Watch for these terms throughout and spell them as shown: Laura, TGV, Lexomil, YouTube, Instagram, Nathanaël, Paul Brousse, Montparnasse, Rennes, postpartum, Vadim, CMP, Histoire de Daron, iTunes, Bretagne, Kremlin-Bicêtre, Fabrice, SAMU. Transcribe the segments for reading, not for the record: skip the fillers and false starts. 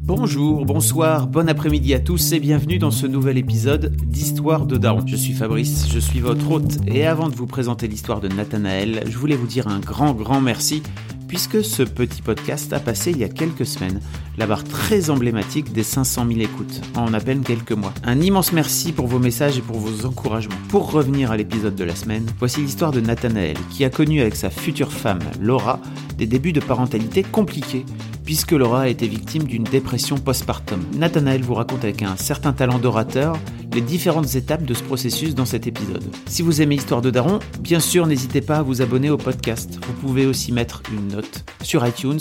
Bonjour, bonsoir, bon après-midi à tous et bienvenue dans ce nouvel épisode d'Histoire de Daron. Je suis Fabrice, je suis votre hôte et avant de vous présenter l'histoire de Nathanaël, je voulais vous dire un grand merci puisque ce petit podcast a passé il y a quelques semaines la barre très emblématique des 500 000 écoutes en à peine quelques mois. Un immense merci pour vos messages et pour vos encouragements. Pour revenir à l'épisode de la semaine, voici l'histoire de Nathanaël qui a connu avec sa future femme Laura des débuts de parentalité compliqués puisque Laura a été victime d'une dépression postpartum. Nathanaël vous raconte avec un certain talent d'orateur les différentes étapes de ce processus dans cet épisode. Si vous aimez Histoire de Daron, bien sûr n'hésitez pas à vous abonner au podcast. Vous pouvez aussi mettre une note sur iTunes,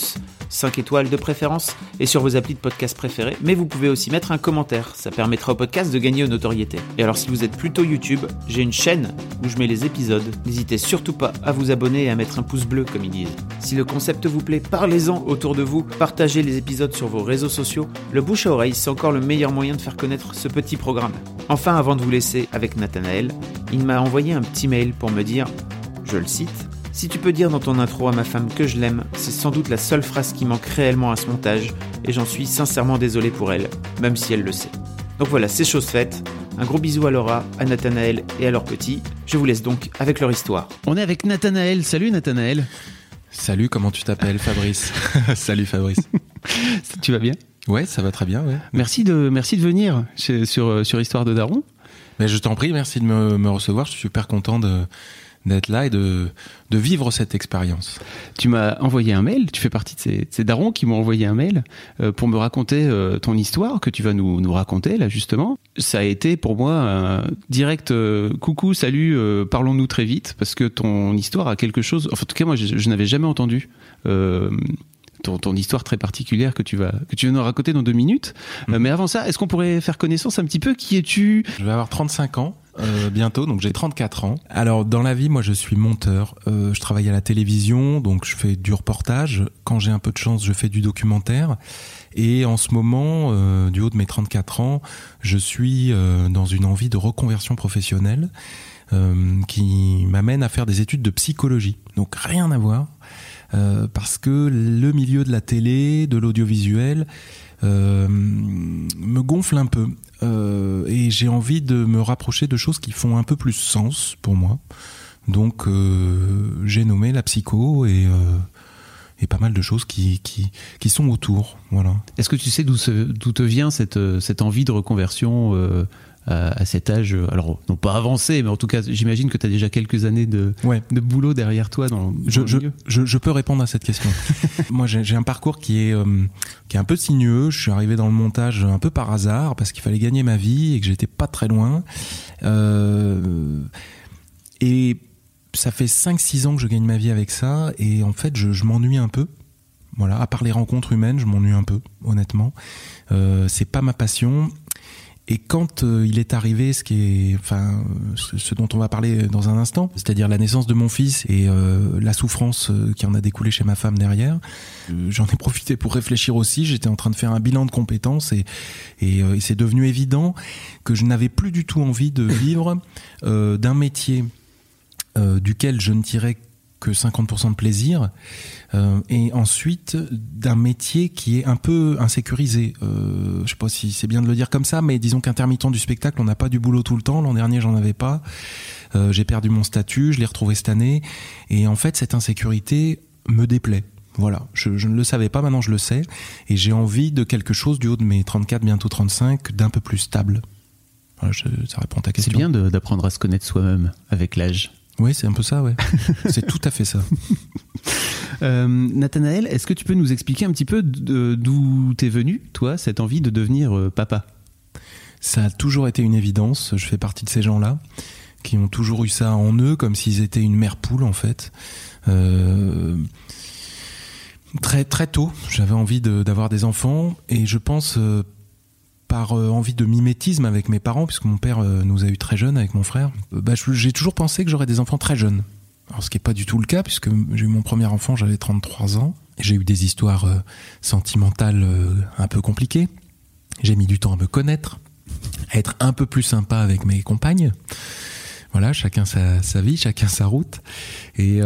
5 étoiles de préférence, et sur vos applis de podcast préférés, mais vous pouvez aussi mettre un commentaire, ça permettra au podcast de gagner en notoriété. Et alors si vous êtes plutôt YouTube, j'ai une chaîne où je mets les épisodes, n'hésitez surtout pas à vous abonner et à mettre un pouce bleu comme ils disent. Si le concept vous plaît, parlez-en autour de vous, partagez les épisodes sur vos réseaux sociaux, le bouche à oreille c'est encore le meilleur moyen de faire connaître ce petit programme. Enfin, avant de vous laisser avec Nathanaël, il m'a envoyé un petit mail pour me dire, je le cite, « Si tu peux dire dans ton intro à ma femme que je l'aime, c'est sans doute la seule phrase qui manque réellement à ce montage, et j'en suis sincèrement désolé pour elle, même si elle le sait. » Donc voilà, c'est chose faite. Un gros bisou à Laura, à Nathanaël et à leur petit. Je vous laisse donc avec leur histoire. On est avec Nathanaël. Salut Nathanaël. Salut, comment tu t'appelles Fabrice? Salut Fabrice. Tu vas bien? Ouais, ça va très bien. Ouais. Merci de venir sur Histoire de Daron. Mais je t'en prie, merci de me recevoir. Je suis super content d'être là et de vivre cette expérience. Tu m'as envoyé un mail, tu fais partie de ces darons qui m'ont envoyé un mail pour me raconter ton histoire que tu vas nous raconter là justement. Ça a été pour moi un direct coucou, salut, parlons-nous très vite parce que ton histoire a quelque chose, enfin, en tout cas moi je n'avais jamais entendu ton histoire très particulière que tu vas nous raconter dans 2 minutes. Mais avant ça, est-ce qu'on pourrait faire connaissance un petit peu? Qui es-tu? Je vais avoir 35 ans. Bientôt, donc j'ai 34 ans. Alors dans la vie, moi je suis monteur, je travaille à la télévision, donc je fais du reportage, quand j'ai un peu de chance je fais du documentaire, et en ce moment, du haut de mes 34 ans, je suis dans une envie de reconversion professionnelle qui m'amène à faire des études de psychologie, donc rien à voir, parce que le milieu de la télé, de l'audiovisuel, me gonfle un peu et j'ai envie de me rapprocher de choses qui font un peu plus sens pour moi, donc j'ai nommé la psycho et pas mal de choses qui sont autour, voilà. Est-ce que tu sais d'où te vient cette envie de reconversion à cet âge, alors non pas avancé, mais en tout cas j'imagine que tu as déjà quelques années de boulot derrière toi dans le milieu. Je peux répondre à cette question. Moi j'ai un parcours qui est un peu sinueux, je suis arrivé dans le montage un peu par hasard parce qu'il fallait gagner ma vie et que j'étais pas très loin, et ça fait 5-6 ans que je gagne ma vie avec ça et en fait je m'ennuie un peu. Voilà, à part les rencontres humaines, je m'ennuie un peu honnêtement, c'est pas ma passion. Et quand il est arrivé ce dont on va parler dans un instant, c'est-à-dire la naissance de mon fils et la souffrance qui en a découlé chez ma femme derrière, j'en ai profité pour réfléchir aussi. J'étais en train de faire un bilan de compétences et c'est devenu évident que je n'avais plus du tout envie de vivre d'un métier duquel je ne tirais que 50% de plaisir, et ensuite d'un métier qui est un peu insécurisé, je sais pas si c'est bien de le dire comme ça, mais disons qu'intermittent du spectacle, on n'a pas du boulot tout le temps. L'an dernier j'en avais pas, j'ai perdu mon statut, je l'ai retrouvé cette année, et en fait cette insécurité me déplaît. Voilà, je ne le savais pas, maintenant je le sais, et j'ai envie de quelque chose du haut de mes 34, bientôt 35, d'un peu plus stable. Voilà, ça répond à ta question. C'est bien d'apprendre à se connaître soi-même avec l'âge. Oui, c'est un peu ça, ouais. C'est tout à fait ça. Nathanaël, est-ce que tu peux nous expliquer un petit peu d'où t'es venu, toi, cette envie de devenir papa? Ça a toujours été une évidence. Je fais partie de ces gens-là qui ont toujours eu ça en eux, comme s'ils étaient une mère poule, en fait. Très, très tôt, j'avais envie d'avoir des enfants et je pense par envie de mimétisme avec mes parents, puisque mon père nous a eu très jeunes avec mon frère, j'ai toujours pensé que j'aurais des enfants très jeunes. Alors, ce qui n'est pas du tout le cas, puisque j'ai eu mon premier enfant, j'avais 33 ans. J'ai eu des histoires sentimentales un peu compliquées. J'ai mis du temps à me connaître, à être un peu plus sympa avec mes compagnes. Voilà, chacun sa vie, chacun sa route. Et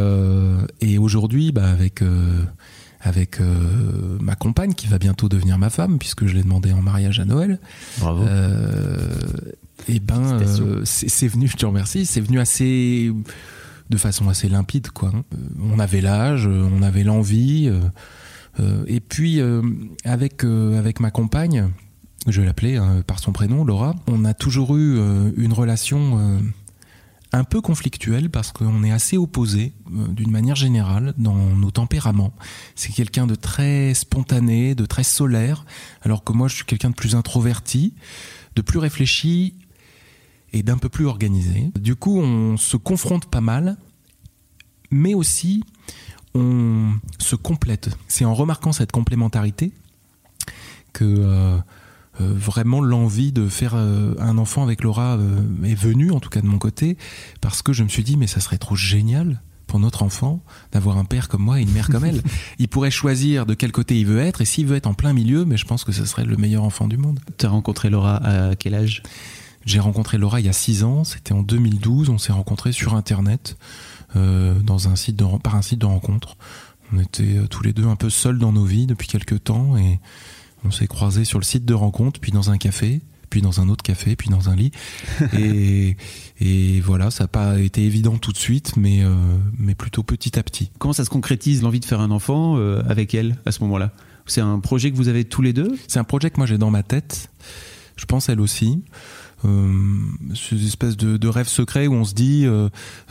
aujourd'hui, avec ma compagne, qui va bientôt devenir ma femme, puisque je l'ai demandé en mariage à Noël. Bravo. C'est venu, je te remercie, c'est venu assez... de façon assez limpide, quoi. On avait l'âge, on avait l'envie. Et puis, avec ma compagne, je vais l'appeler par son prénom, Laura, on a toujours eu une relation un peu conflictuelle parce qu'on est assez opposés, d'une manière générale, dans nos tempéraments. C'est quelqu'un de très spontané, de très solaire, alors que moi, je suis quelqu'un de plus introverti, de plus réfléchi, et d'un peu plus organisé. Du coup, on se confronte pas mal, mais aussi on se complète. C'est en remarquant cette complémentarité que vraiment l'envie de faire un enfant avec Laura est venue, en tout cas de mon côté, parce que je me suis dit, mais ça serait trop génial pour notre enfant d'avoir un père comme moi et une mère comme elle. Il pourrait choisir de quel côté il veut être, et s'il veut être en plein milieu, mais je pense que ce serait le meilleur enfant du monde. Tu as rencontré Laura à quel âge ? J'ai rencontré Laura il y a 6 ans, c'était en 2012, on s'est rencontrés sur Internet, par un site de rencontre. On était tous les deux un peu seuls dans nos vies depuis quelques temps et on s'est croisés sur le site de rencontre, puis dans un café, puis dans un autre café, puis dans un lit. Et voilà, ça n'a pas été évident tout de suite, mais plutôt petit à petit. Comment ça se concrétise l'envie de faire un enfant avec elle à ce moment-là ? C'est un projet que vous avez tous les deux ? C'est un projet que moi j'ai dans ma tête, je pense elle aussi. Ces espèces de rêves secrets où on se dit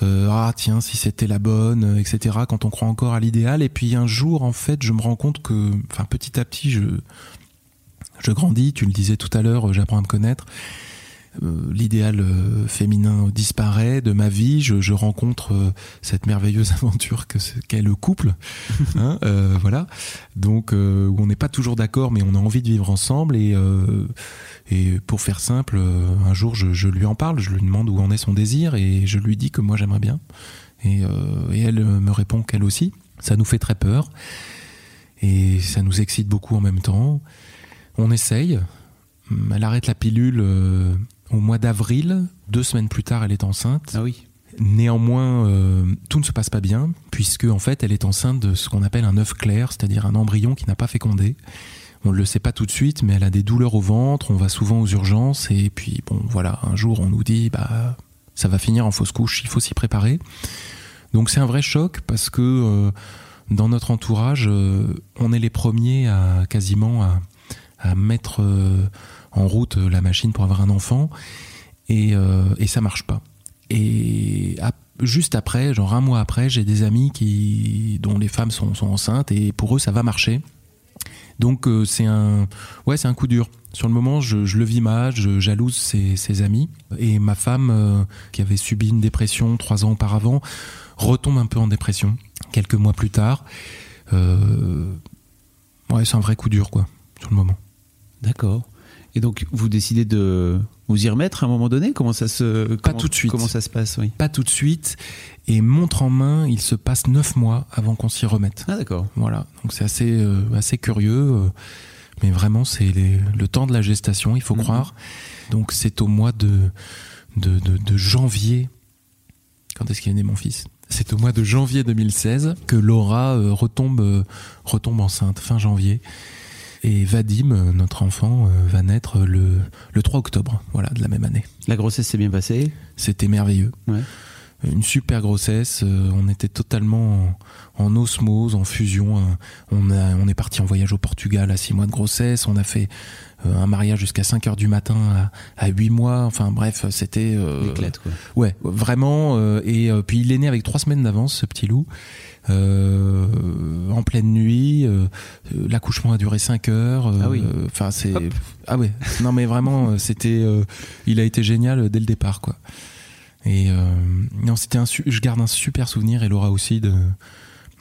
ah tiens si c'était la bonne, etc., quand on croit encore à l'idéal. Et puis un jour, en fait, je me rends compte que, enfin, petit à petit, je grandis. Tu le disais tout à l'heure, j'apprends à me connaître, l'idéal féminin disparaît de ma vie. Je rencontre cette merveilleuse aventure qu'est le couple, hein, voilà. Donc où on n'est pas toujours d'accord, mais on a envie de vivre ensemble. Et pour faire simple, un jour je lui en parle, je lui demande où en est son désir et je lui dis que moi j'aimerais bien. Et elle me répond qu'elle aussi. Ça nous fait très peur et ça nous excite beaucoup en même temps. On essaye. Elle arrête la pilule au mois d'avril. 2 semaines plus tard, elle est enceinte. Ah oui. Néanmoins, tout ne se passe pas bien, puisque en fait, elle est enceinte de ce qu'on appelle un œuf clair, c'est-à-dire un embryon qui n'a pas fécondé. On ne le sait pas tout de suite, mais elle a des douleurs au ventre. On va souvent aux urgences et puis bon, voilà. Un jour, on nous dit, bah, ça va finir en fausse couche. Il faut s'y préparer. Donc c'est un vrai choc parce que dans notre entourage, on est les premiers à mettre en route la machine pour avoir un enfant et ça marche pas. Et juste après, genre un mois après, j'ai des amis dont les femmes sont enceintes et pour eux ça va marcher. Donc c'est un coup dur. Sur le moment, je le vis mal, je jalouse ses amis et ma femme qui avait subi une dépression 3 ans auparavant retombe un peu en dépression quelques mois plus tard. C'est un vrai coup dur quoi sur le moment. D'accord. Et donc, vous décidez de vous y remettre à un moment donné ? Pas tout de suite. Comment ça se passe, oui. Pas tout de suite. Et montre en main, il se passe 9 mois avant qu'on s'y remette. Ah, d'accord. Voilà. Donc, c'est assez curieux. Mais vraiment, c'est le temps de la gestation, il faut croire. Donc, c'est au mois de janvier. Quand est-ce qu'il est né, mon fils ? C'est au mois de janvier 2016 que Laura retombe enceinte, fin janvier. Et Vadim, notre enfant, va naître le 3 octobre, voilà, de la même année. La grossesse s'est bien passée ? C'était merveilleux. Ouais. Une super grossesse, on était totalement en osmose, en fusion. On est parti en voyage au Portugal à 6 mois de grossesse, on a fait un mariage jusqu'à 5h du matin à 8 mois. Enfin bref, c'était... L'éclate quoi. Ouais, vraiment. Puis il est né avec 3 semaines d'avance, ce petit loup. En pleine nuit, l'accouchement a duré 5 heures. Ah oui. Enfin c'est... Hop. Ah ouais. Non mais vraiment, c'était... il a été génial dès le départ quoi. Et non, je garde un super souvenir et Laura aussi de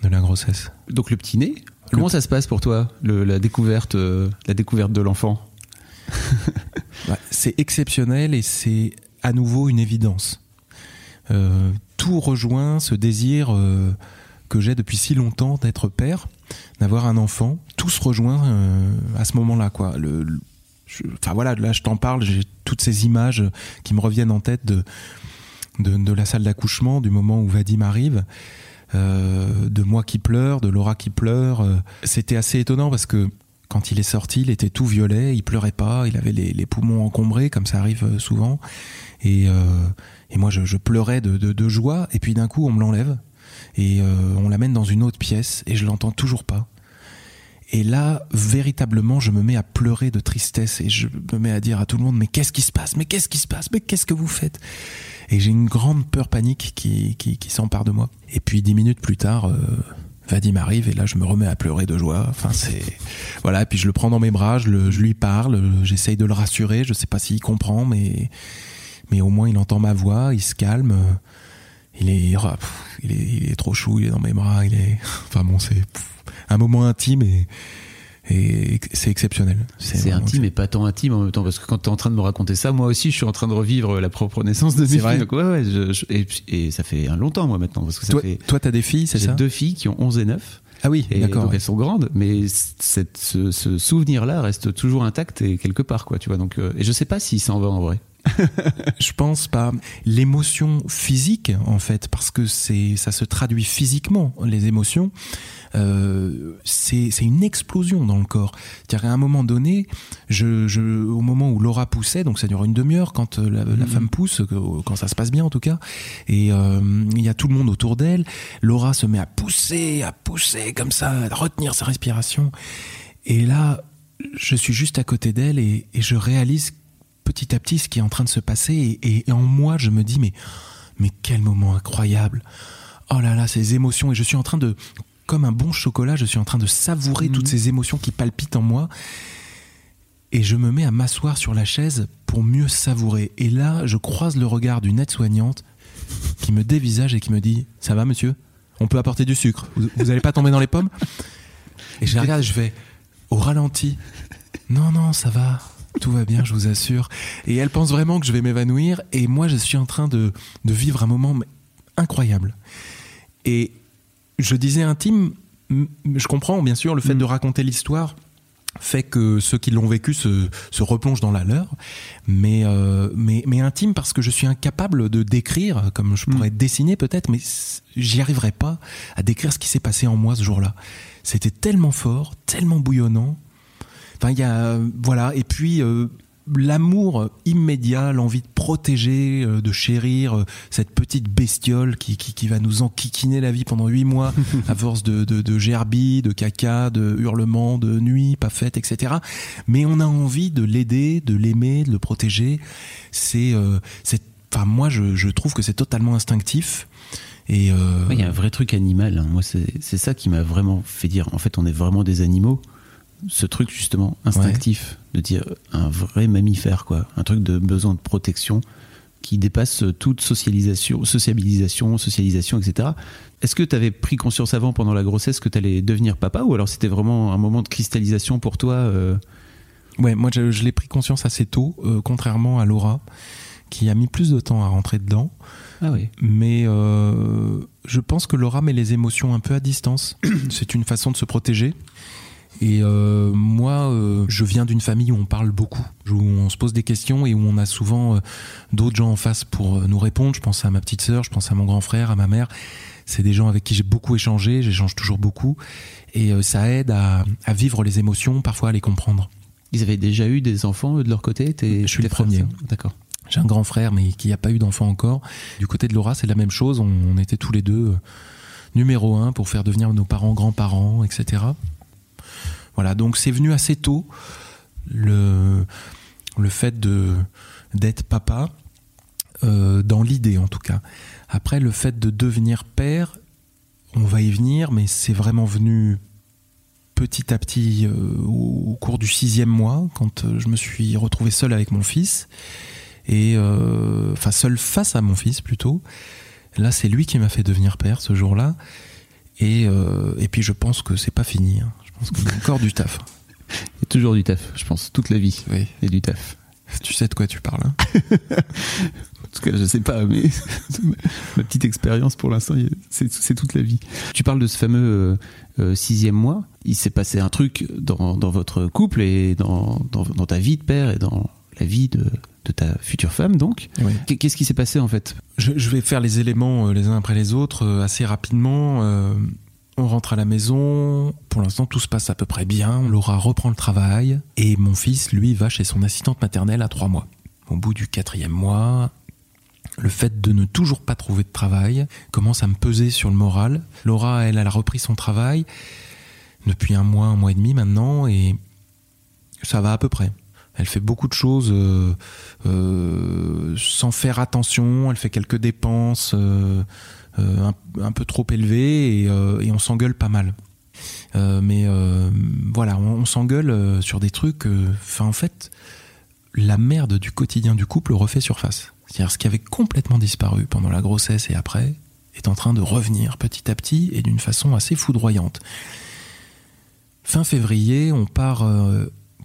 la grossesse. Donc le petit-né Comment ça se passe pour toi, la découverte de l'enfant? C'est exceptionnel et c'est à nouveau une évidence. Tout rejoint ce désir que j'ai depuis si longtemps d'être père, d'avoir un enfant. Tout se rejoint à ce moment-là, quoi. Là, je t'en parle, j'ai toutes ces images qui me reviennent en tête de la salle d'accouchement, du moment où Vadim arrive, de moi qui pleure, de Laura qui pleure. C'était assez étonnant parce que quand il est sorti, il était tout violet, il pleurait pas, il avait les poumons encombrés, comme ça arrive souvent. Et moi, je pleurais de joie, et puis d'un coup, on me l'enlève, et on l'amène dans une autre pièce, et je l'entends toujours pas. Et là, véritablement, je me mets à pleurer de tristesse, et je me mets à dire à tout le monde, mais qu'est-ce qui se passe? Mais qu'est-ce qui se passe? Mais qu'est-ce que vous faites? Et j'ai une grande peur panique qui s'empare de moi. Et puis 10 minutes plus tard... Vadim arrive et là je me remets à pleurer de joie. Enfin c'est voilà, puis je le prends dans mes bras, je lui parle, j'essaye de le rassurer. Je sais pas s'il comprend, mais au moins il entend ma voix, il se calme. Il est trop chou, il est dans mes bras, c'est un moment intime et c'est exceptionnel. C'est intime et pas tant intime en même temps, parce que quand t'es en train de me raconter ça, moi aussi je suis en train de revivre la propre naissance de mes filles. Donc et ça fait un longtemps moi maintenant, parce que toi t'as des filles, c'est ça? J'ai 2 filles qui ont 11 et 9. Ah oui, d'accord. Donc elles sont grandes, mais ce souvenir-là reste toujours intact et quelque part, quoi, tu vois. Donc et je sais pas s'il s'en va en vrai. Je pense pas. L'émotion physique, en fait, parce que ça se traduit physiquement, les émotions, c'est une explosion dans le corps. C'est-à-dire, à un moment donné, au moment où Laura poussait, donc ça dure une demi-heure quand la femme pousse, quand ça se passe bien en tout cas, et il y a tout le monde autour d'elle, Laura se met à pousser comme ça, à retenir sa respiration. Et là, je suis juste à côté d'elle et je réalise petit à petit ce qui est en train de se passer et en moi je me dis mais quel moment incroyable, oh là là, ces émotions, et je suis en train de, comme un bon chocolat, je suis en train de savourer toutes ces émotions qui palpitent en moi, et je me mets à m'asseoir sur la chaise pour mieux savourer, et là je croise le regard d'une aide-soignante qui me dévisage et qui me dit: ça va monsieur, on peut apporter du sucre, vous allez pas tomber dans les pommes? Et je la regarde et je fais au ralenti: non ça va, tout va bien, je vous assure. Et elle pense vraiment que je vais m'évanouir, et moi je suis en train de vivre un moment incroyable. Et je disais intime, je comprends bien sûr, le fait de raconter l'histoire fait que ceux qui l'ont vécu se replongent dans la leur, mais intime parce que je suis incapable de décrire, comme je pourrais dessiner peut-être, mais j'y arriverai pas à décrire ce qui s'est passé en moi ce jour-là. C'était tellement fort, tellement bouillonnant. Enfin, il y a, et puis l'amour immédiat, l'envie de protéger, de chérir cette petite bestiole qui va nous enquiquiner la vie pendant 8 mois à force de gerbilles, de caca, de hurlements, de nuits pas faites, etc. Mais on a envie de l'aider, de l'aimer, de le protéger. Moi, je trouve que c'est totalement instinctif. Et il y a un vrai truc animal, hein. Moi, c'est ça qui m'a vraiment fait dire: en fait, on est vraiment des animaux. Ce truc justement instinctif, de dire un vrai mammifère, quoi, un truc de besoin de protection qui dépasse toute sociabilisation, etc. Est-ce que tu avais pris conscience avant, pendant la grossesse, que tu allais devenir papa, ou alors c'était vraiment un moment de cristallisation pour toi Ouais, moi je l'ai pris conscience assez tôt, contrairement à Laura, qui a mis plus de temps à rentrer dedans. Ah oui. Mais je pense que Laura met les émotions un peu à distance. C'est une façon de se protéger. Et moi, je viens d'une famille où on parle beaucoup, où on se pose des questions et où on a souvent d'autres gens en face pour nous répondre. Je pense à ma petite sœur, je pense à mon grand frère, à ma mère. C'est des gens avec qui j'ai beaucoup échangé, j'échange toujours beaucoup. Et ça aide à vivre les émotions, parfois à les comprendre. Ils avaient déjà eu des enfants, eux, de leur côté? Je suis le premier. D'accord. J'ai un grand frère, mais qui n'a pas eu d'enfant encore. Du côté de Laura, c'est la même chose. On était tous les deux numéro 1 pour faire devenir nos parents, grands-parents, etc. Voilà, donc c'est venu assez tôt, le fait d'être papa, dans l'idée en tout cas. Après, le fait de devenir père, on va y venir, mais c'est vraiment venu petit à petit au cours du 6e mois, quand je me suis retrouvé seul avec mon fils, et seul face à mon fils plutôt. Là, c'est lui qui m'a fait devenir père ce jour-là. Et puis je pense que c'est pas fini, hein. Parce qu'il y a encore du taf. Il y a toujours du taf, je pense. Toute la vie, oui. Il y a du taf. Tu sais de quoi tu parles, hein. En tout cas, je sais pas, mais ma petite expérience pour l'instant, c'est toute la vie. Tu parles de ce fameux sixième mois. Il s'est passé un truc dans votre couple et dans ta vie de père et dans la vie de ta future femme, donc. Oui. Qu'est-ce qui s'est passé, en fait? Je vais faire les éléments les uns après les autres assez rapidement. On rentre à la maison, pour l'instant tout se passe à peu près bien, Laura reprend le travail et mon fils, lui, va chez son assistante maternelle à 3 mois. Au bout du 4e mois, le fait de ne toujours pas trouver de travail commence à me peser sur le moral. Laura, elle a repris son travail depuis un mois et demi maintenant et ça va à peu près. Elle fait beaucoup de choses sans faire attention, elle fait quelques dépenses... un peu trop élevé et on s'engueule pas mal. Mais voilà, on s'engueule sur des trucs... en fait, la merde du quotidien du couple refait surface. C'est-à-dire ce qui avait complètement disparu pendant la grossesse et après est en train de revenir petit à petit et d'une façon assez foudroyante. Fin février, on part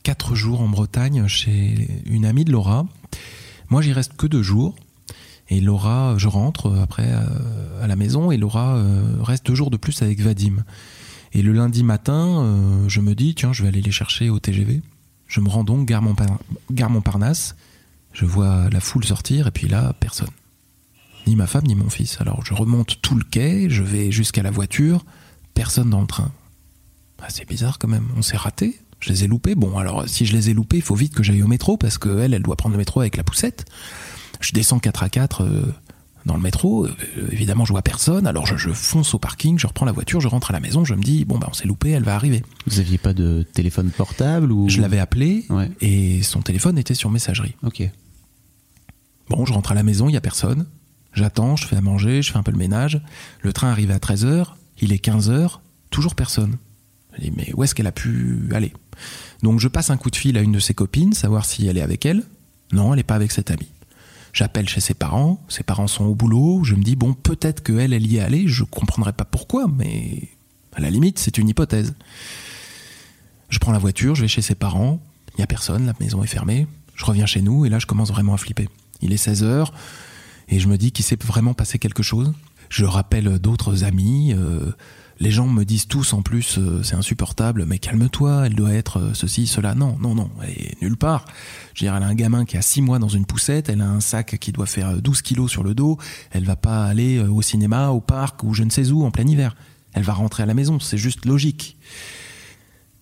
4 jours en Bretagne chez une amie de Laura. Moi, j'y reste que 2 jours. Et Laura, je rentre après à la maison et Laura reste 2 jours de plus avec Vadim. Et le lundi matin, je me dis, tiens, je vais aller les chercher au TGV. Je me rends donc gare Montparnasse. Je vois la foule sortir et puis là, personne. Ni ma femme, ni mon fils. Alors je remonte tout le quai, je vais jusqu'à la voiture, personne dans le train. Ah, c'est bizarre quand même, on s'est raté, je les ai loupés. Bon, alors si je les ai loupés, il faut vite que j'aille au métro parce qu'elle doit prendre le métro avec la poussette. Je descends 4x4 dans le métro, évidemment je vois personne, alors je fonce au parking, je reprends la voiture, je rentre à la maison, je me dis, bon bah on s'est loupé, elle va arriver. Vous n'aviez pas de téléphone portable ou... Je l'avais appelé, ouais. Et son téléphone était sur messagerie. Ok. Bon, je rentre à la maison, il n'y a personne, j'attends, je fais à manger, je fais un peu le ménage, le train arrive à 13h, il est 15h, toujours personne. Je dis, mais où est-ce qu'elle a pu aller? Donc je passe un coup de fil à une de ses copines, savoir si elle est avec elle. Non, elle n'est pas avec cette amie. J'appelle chez ses parents sont au boulot, je me dis, bon, peut-être qu'elle y est allée, je comprendrai pas pourquoi, mais à la limite, c'est une hypothèse. Je prends la voiture, je vais chez ses parents, il n'y a personne, la maison est fermée, je reviens chez nous, et là, je commence vraiment à flipper. Il est 16h, et je me dis qu'il s'est vraiment passé quelque chose. Je rappelle d'autres amis, les gens me disent tous, en plus, c'est insupportable, mais calme-toi, elle doit être ceci, cela. Non, elle est nulle part. Je veux dire, elle a un gamin qui a 6 mois dans une poussette, elle a un sac qui doit faire 12 kilos sur le dos, elle va pas aller au cinéma, au parc, ou je ne sais où, en plein hiver. Elle va rentrer à la maison, c'est juste logique.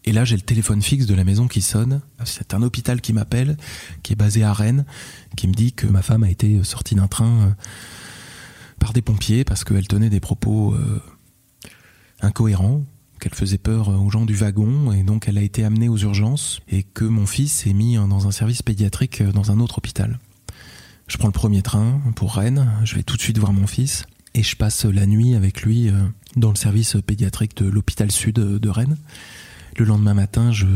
Et là, j'ai le téléphone fixe de la maison qui sonne. C'est un hôpital qui m'appelle, qui est basé à Rennes, qui me dit que ma femme a été sortie d'un train par des pompiers parce qu'elle tenait des propos... incohérent, qu'elle faisait peur aux gens du wagon et donc elle a été amenée aux urgences et que mon fils est mis dans un service pédiatrique dans un autre hôpital. Je prends le premier train pour Rennes, je vais tout de suite voir mon fils et je passe la nuit avec lui dans le service pédiatrique de l'hôpital sud de Rennes. Le lendemain matin, je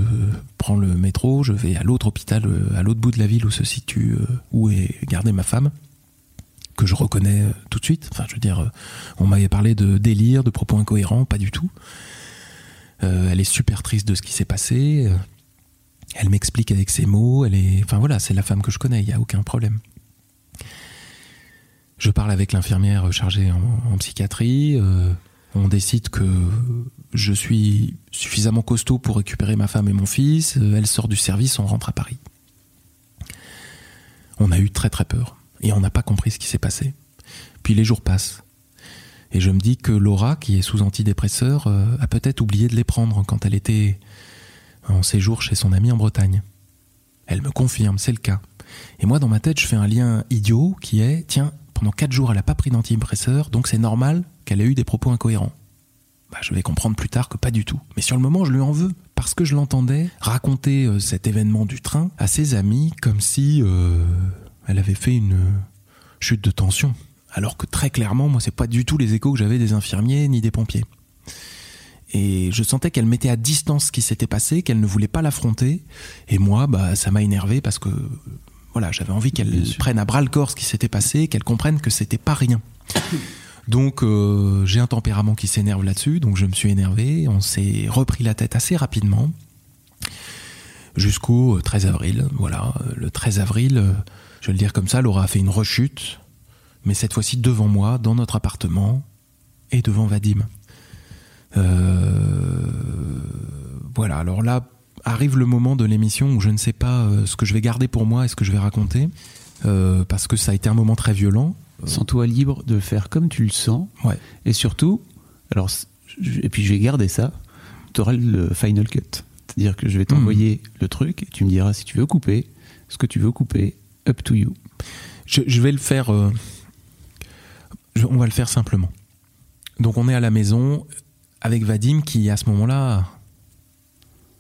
prends le métro, je vais à l'autre hôpital, à l'autre bout de la ville où est gardée ma femme, que je reconnais tout de suite. Enfin, je veux dire, on m'avait parlé de délire, de propos incohérents, pas du tout. Elle est super triste de ce qui s'est passé. Elle m'explique avec ses mots. Enfin voilà, c'est la femme que je connais, il n'y a aucun problème. Je parle avec l'infirmière chargée en psychiatrie. On décide que je suis suffisamment costaud pour récupérer ma femme et mon fils. Elle sort du service, on rentre à Paris. On a eu très très peur. Et on n'a pas compris ce qui s'est passé. Puis les jours passent. Et je me dis que Laura, qui est sous antidépresseur, a peut-être oublié de les prendre quand elle était en séjour chez son amie en Bretagne. Elle me confirme, c'est le cas. Et moi, dans ma tête, je fais un lien idiot qui est, tiens, pendant 4 jours, elle n'a pas pris d'antidépresseur, donc c'est normal qu'elle ait eu des propos incohérents. Je vais comprendre plus tard que pas du tout. Mais sur le moment, je lui en veux. Parce que je l'entendais raconter cet événement du train à ses amis comme si... elle avait fait une chute de tension. Alors que très clairement, moi, c'est pas du tout les échos que j'avais des infirmiers ni des pompiers. Et je sentais qu'elle mettait à distance ce qui s'était passé, qu'elle ne voulait pas l'affronter. Et moi, ça m'a énervé parce que voilà, j'avais envie qu'elle prenne à bras le corps ce qui s'était passé, qu'elle comprenne que c'était pas rien. Donc j'ai un tempérament qui s'énerve là-dessus, donc je me suis énervé, on s'est repris la tête assez rapidement, jusqu'au 13 avril, voilà, le 13 avril, je vais le dire comme ça, Laura a fait une rechute, mais cette fois-ci devant moi, dans notre appartement, et devant Vadim. Voilà, alors là, arrive le moment de l'émission où je ne sais pas ce que je vais garder pour moi et ce que je vais raconter, parce que ça a été un moment très violent. Sens-toi libre de faire comme tu le sens, ouais. Et surtout, alors, et puis je vais garder ça, tu auras le final cut. C'est-à-dire que je vais t'envoyer le truc et tu me diras si tu veux couper, ce que tu veux couper, up to you. Je vais le faire, on va le faire simplement. Donc on est à la maison avec Vadim qui à ce moment-là,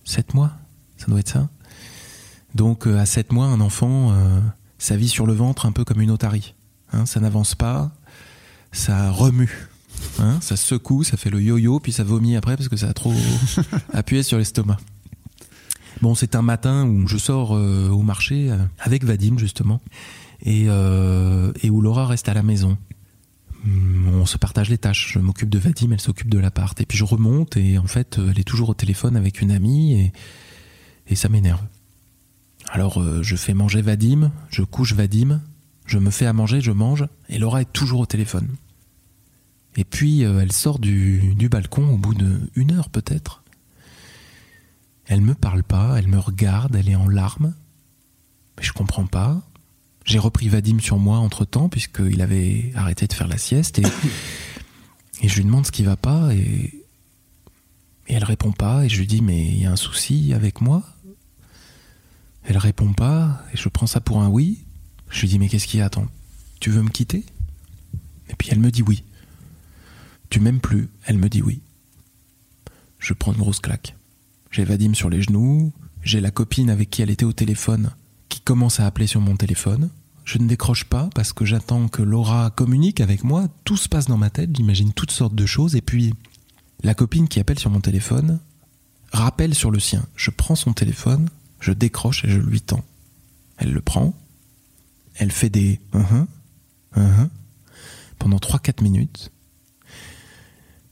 7 mois, ça doit être ça. Donc à 7 mois, un enfant, ça vit sur le ventre un peu comme une otarie. Hein, ça n'avance pas, ça remue. Hein, ça secoue, ça fait le yo-yo, puis ça vomit après parce que ça a trop appuyé sur l'estomac. Bon, c'est un matin où je sors au marché avec Vadim, justement, et où Laura reste à la maison. On se partage les tâches. Je m'occupe de Vadim, elle s'occupe de l'appart. Et puis je remonte et en fait, elle est toujours au téléphone avec une amie et ça m'énerve. Alors, je fais manger Vadim, je couche Vadim, je me fais à manger, je mange et Laura est toujours au téléphone. Et puis, elle sort du balcon au bout d'une heure peut-être. Elle me parle pas, elle me regarde, elle est en larmes. Mais je comprends pas. J'ai repris Vadim sur moi entre-temps, puisqu'il avait arrêté de faire la sieste. Et je lui demande ce qui va pas. Et elle répond pas. Et je lui dis, mais il y a un souci avec moi. Elle répond pas. Et je prends ça pour un oui. Je lui dis, mais qu'est-ce qu'il y a? Attends, tu veux me quitter? Et puis elle me dit oui. Tu m'aimes plus? Elle me dit oui. Je prends une grosse claque. J'ai Vadim sur les genoux. J'ai la copine avec qui elle était au téléphone qui commence à appeler sur mon téléphone. Je ne décroche pas parce que j'attends que Laura communique avec moi. Tout se passe dans ma tête, j'imagine toutes sortes de choses. Et puis, la copine qui appelle sur mon téléphone rappelle sur le sien. Je prends son téléphone, je décroche et je lui tends. Elle le prend. Elle fait des « pendant 3-4 minutes.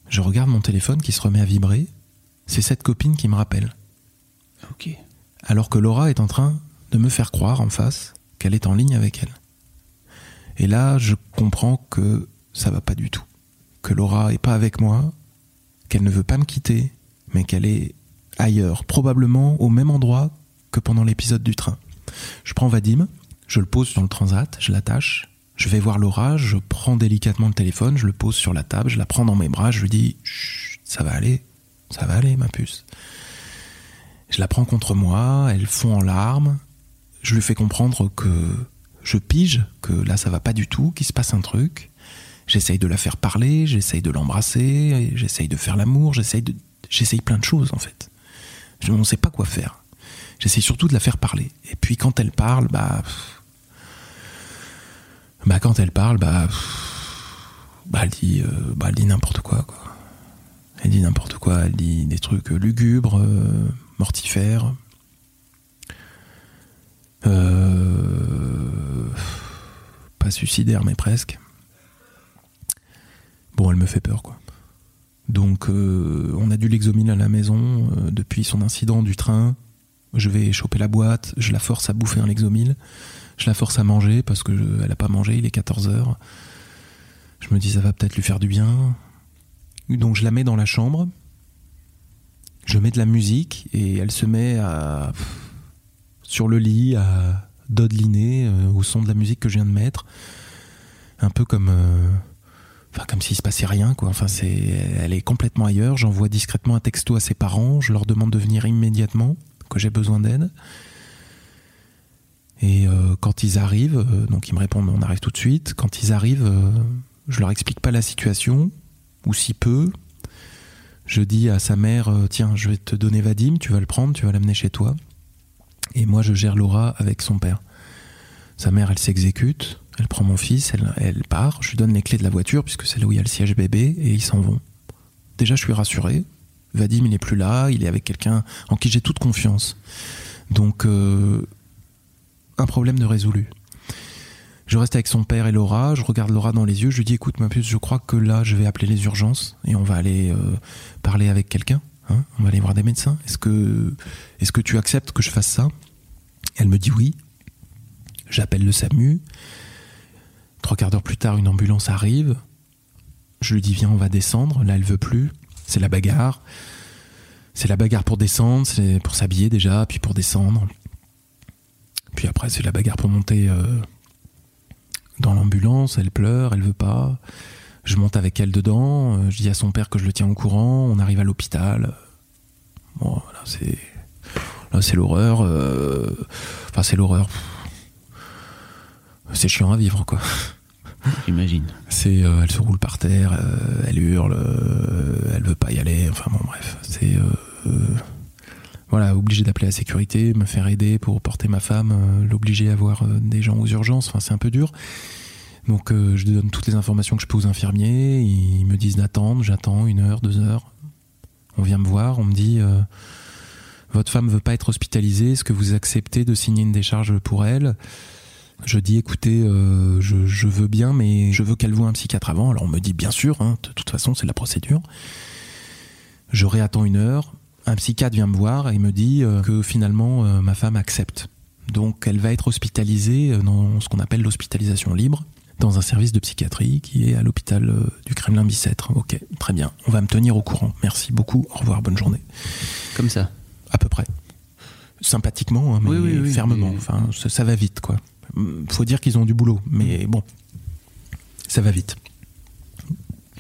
Je regarde mon téléphone qui se remet à vibrer. C'est cette copine qui me rappelle. Okay. Alors que Laura est en train de me faire croire en face qu'elle est en ligne avec elle. Et là, je comprends que ça va pas du tout. Que Laura est pas avec moi, qu'elle ne veut pas me quitter, mais qu'elle est ailleurs, probablement au même endroit que pendant l'épisode du train. Je prends Vadim, je le pose sur le transat, je l'attache, je vais voir Laura, je prends délicatement le téléphone, je le pose sur la table, je la prends dans mes bras, je lui dis « ça va aller ma puce ». Je la prends contre moi, elle fond en larmes. Je lui fais comprendre que je pige, que là ça va pas du tout, qu'il se passe un truc. J'essaye de la faire parler, j'essaye de l'embrasser, j'essaye de faire l'amour, j'essaye plein de choses en fait. On ne sait pas quoi faire. J'essaye surtout de la faire parler. Et puis quand elle parle, elle dit n'importe quoi. Elle dit n'importe quoi, elle dit des trucs lugubres, mortifères. Pas suicidaire mais presque. Bon, elle me fait peur quoi. Donc on a du Lexomil à la maison depuis son incident du train. Je vais choper la boîte, je la force à bouffer un Lexomil, je la force à manger parce que elle a pas mangé, il est 14h. Je me dis ça va peut-être lui faire du bien. Donc je la mets dans la chambre. Je mets de la musique et elle se met à sur le lit à dodeliner au son de la musique que je viens de mettre, un peu comme comme s'il se passait rien quoi. Enfin elle est complètement ailleurs. J'envoie discrètement un texto à ses parents, je leur demande de venir immédiatement, que j'ai besoin d'aide. Et quand ils arrivent, donc ils me répondent on arrive tout de suite. Quand ils arrivent, je leur explique pas la situation ou si peu. Je dis à sa mère tiens, je vais te donner Vadim, tu vas le prendre, tu vas l'amener chez toi. Et moi, je gère Laura avec son père. Sa mère, elle s'exécute, elle prend mon fils, elle part, je lui donne les clés de la voiture, puisque c'est là où il y a le siège bébé, et ils s'en vont. Déjà, je suis rassuré. Vadim, il n'est plus là, il est avec quelqu'un en qui j'ai toute confiance. Donc, un problème de résolu. Je reste avec son père et Laura, je regarde Laura dans les yeux, je lui dis « Écoute ma puce, je crois que là je vais appeler les urgences et on va aller parler avec quelqu'un, hein, on va aller voir des médecins. Est-ce que tu acceptes que je fasse ça ?» Elle me dit oui. J'appelle le SAMU. 3 quarts d'heure plus tard, une ambulance arrive. Je lui dis « Viens, on va descendre. » Là, elle veut plus. C'est la bagarre. C'est la bagarre pour descendre, c'est pour s'habiller déjà, puis pour descendre. Puis après, c'est la bagarre pour monter... dans l'ambulance, elle pleure, elle veut pas. Je monte avec elle dedans, je dis à son père que je le tiens au courant, on arrive à l'hôpital. Bon, là c'est l'horreur. Enfin, c'est l'horreur. C'est chiant à vivre, quoi. J'imagine. Elle se roule par terre, elle hurle, elle veut pas y aller, enfin bon, bref. C'est... Voilà, obligé d'appeler la sécurité, me faire aider pour porter ma femme, l'obliger à voir des gens aux urgences, enfin c'est un peu dur. Donc je donne toutes les informations que je peux aux infirmiers, ils me disent d'attendre, j'attends 1 heure, 2 heures. On vient me voir, on me dit votre femme veut pas être hospitalisée, est-ce que vous acceptez de signer une décharge pour elle ? Je dis écoutez, je veux bien, mais je veux qu'elle voie un psychiatre avant. Alors on me dit bien sûr, hein, de toute façon c'est la procédure. Je réattends 1 heure. Un psychiatre vient me voir et me dit que finalement ma femme accepte. Donc elle va être hospitalisée dans ce qu'on appelle l'hospitalisation libre, dans un service de psychiatrie qui est à l'hôpital du Kremlin-Bicêtre. Ok, très bien, on va me tenir au courant. Merci beaucoup, au revoir, bonne journée. Comme ça ? À peu près. Sympathiquement, hein, mais oui, fermement. Mais... Enfin, ça va vite, quoi. Faut dire qu'ils ont du boulot, mais bon, ça va vite.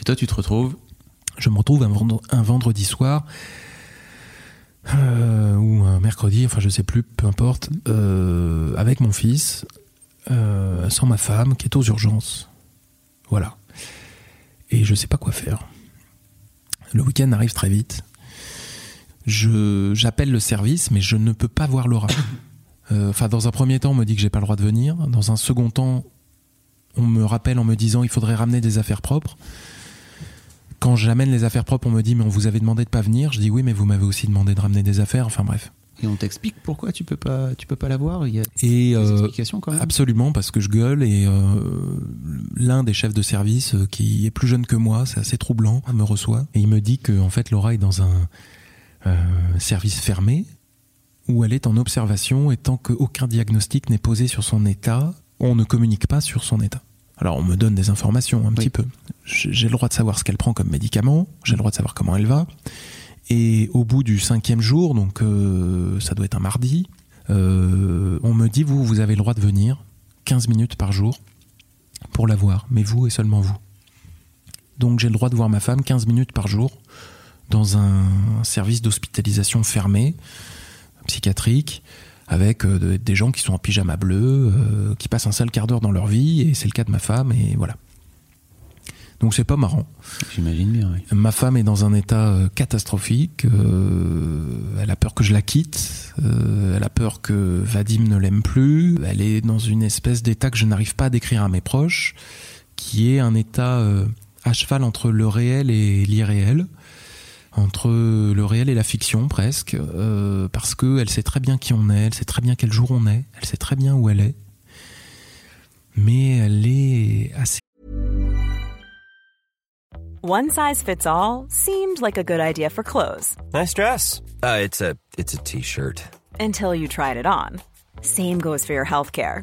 Et toi, tu te retrouves ? Je me retrouve un vendredi soir... ou un mercredi, enfin je sais plus, peu importe, avec mon fils, sans ma femme, qui est aux urgences. Voilà. Et je sais pas quoi faire. Le week-end arrive très vite. J'appelle le service, mais je ne peux pas voir Laura. Enfin, dans un premier temps, on me dit que j'ai pas le droit de venir. Dans un second temps, on me rappelle en me disant il faudrait ramener des affaires propres. Quand j'amène les affaires propres, on me dit « mais on vous avait demandé de pas venir ». Je dis « oui, mais vous m'avez aussi demandé de ramener des affaires ». Enfin bref. Et on t'explique pourquoi tu peux pas la voir ? Il y a des explications quand même ? Absolument, parce que je gueule et l'un des chefs de service qui est plus jeune que moi, c'est assez troublant, me reçoit. Et il me dit qu'en fait Laura est dans un service fermé où elle est en observation et tant qu'aucun diagnostic n'est posé sur son état, on ne communique pas sur son état. Alors on me donne des informations un petit peu. J'ai le droit de savoir ce qu'elle prend comme médicament, j'ai le droit de savoir comment elle va. Et au bout du 5e jour, donc ça doit être un mardi, on me dit vous avez le droit de venir 15 minutes par jour pour la voir, mais vous et seulement vous. Donc j'ai le droit de voir ma femme 15 minutes par jour dans un service d'hospitalisation fermé, psychiatrique, avec des gens qui sont en pyjama bleu, qui passent un sale quart d'heure dans leur vie, et c'est le cas de ma femme, et voilà. Donc c'est pas marrant. J'imagine bien, oui. Ma femme est dans un état catastrophique, elle a peur que je la quitte, elle a peur que Vadim ne l'aime plus, elle est dans une espèce d'état que je n'arrive pas à décrire à mes proches, qui est un état à cheval entre le réel et l'irréel, entre le réel et la fiction presque, parce qu'elle sait très bien qui on est, elle sait très bien quel jour on est, elle sait très bien où elle est, mais elle est assez... One size fits all seemed like a good idea for clothes. Nice dress. It's a t-shirt. Until you tried it on. Same goes for your healthcare.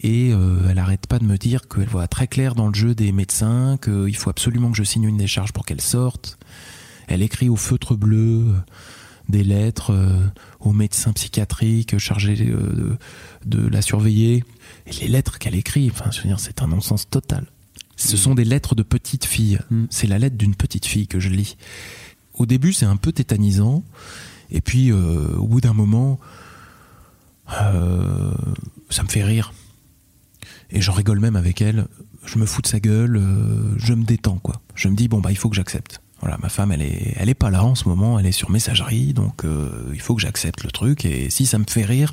et elle n'arrête pas pas de me dire qu'elle voit très clair dans le jeu des médecins, qu'il faut absolument que je signe une décharge pour qu'elle sorte. Elle écrit au feutre bleu des lettres aux médecins psychiatriques chargés de la surveiller. Et les lettres qu'elle écrit, enfin, je veux dire, c'est un non-sens total. Ce sont des lettres de petite fille. C'est la lettre d'une petite fille que je lis. Au début, c'est un peu tétanisant. Et puis, au bout d'un moment, ça me fait rire. Et j'en rigole même avec elle. Je me fous de sa gueule. Je me détends, quoi. Je me dis, bon, bah, il faut que j'accepte. Voilà, ma femme, elle est pas là en ce moment. Elle est sur messagerie. Donc, il faut que j'accepte le truc. Et si ça me fait rire,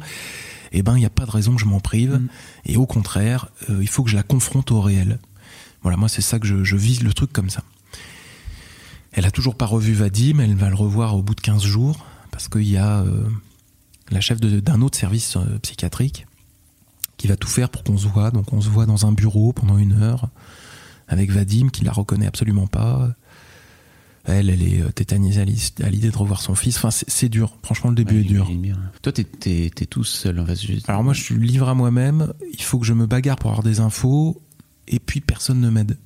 eh ben, il n'y a pas de raison que je m'en prive. Et au contraire, il faut que je la confronte au réel. Voilà, moi, c'est ça que je vise le truc comme ça. Elle a toujours pas revu Vadim. Elle va le revoir au bout de 15 jours. Parce qu'il y a la chef d'un autre service psychiatrique qui va tout faire pour qu'on se voit. Donc on se voit dans un bureau pendant 1 heure avec Vadim qui la reconnaît absolument pas. Elle est tétanisée à l'idée de revoir son fils. Enfin, c'est dur. Franchement, le début est dur. Toi, t'es tout seul. En fait. Alors moi, je suis livré à moi-même. Il faut que je me bagarre pour avoir des infos. Et puis, personne ne m'aide.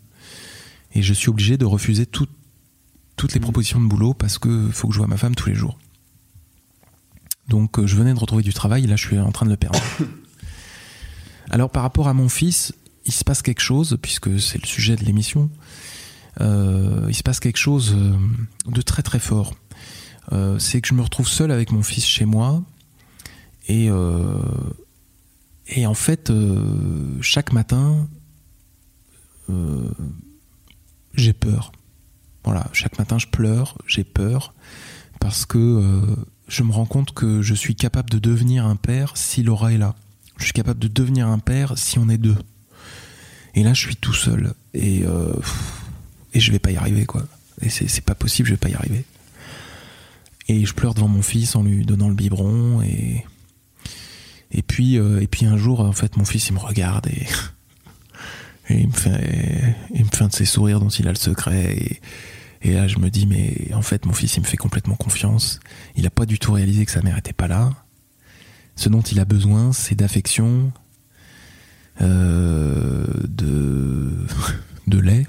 Et je suis obligé de refuser toutes les propositions de boulot parce qu'il faut que je voie ma femme tous les jours. Donc je venais de retrouver du travail, là je suis en train de le perdre. Alors par rapport à mon fils, il se passe quelque chose, puisque c'est le sujet de l'émission, il se passe quelque chose de très très fort. C'est que je me retrouve seul avec mon fils chez moi, et en fait, chaque matin, j'ai peur. Voilà, chaque matin je pleure, j'ai peur, parce que... je me rends compte que je suis capable de devenir un père si Laura est là. Je suis capable de devenir un père si on est deux. Et là, je suis tout seul. Et je vais pas y arriver, quoi. Et c'est pas possible, je vais pas y arriver. Et je pleure devant mon fils en lui donnant le biberon. Et puis un jour, en fait, mon fils, il me regarde et il me fait un de ses sourires dont il a le secret. Et là, je me dis, mais en fait, mon fils, il me fait complètement confiance. Il n'a pas du tout réalisé que sa mère n'était pas là. Ce dont il a besoin, c'est d'affection, de lait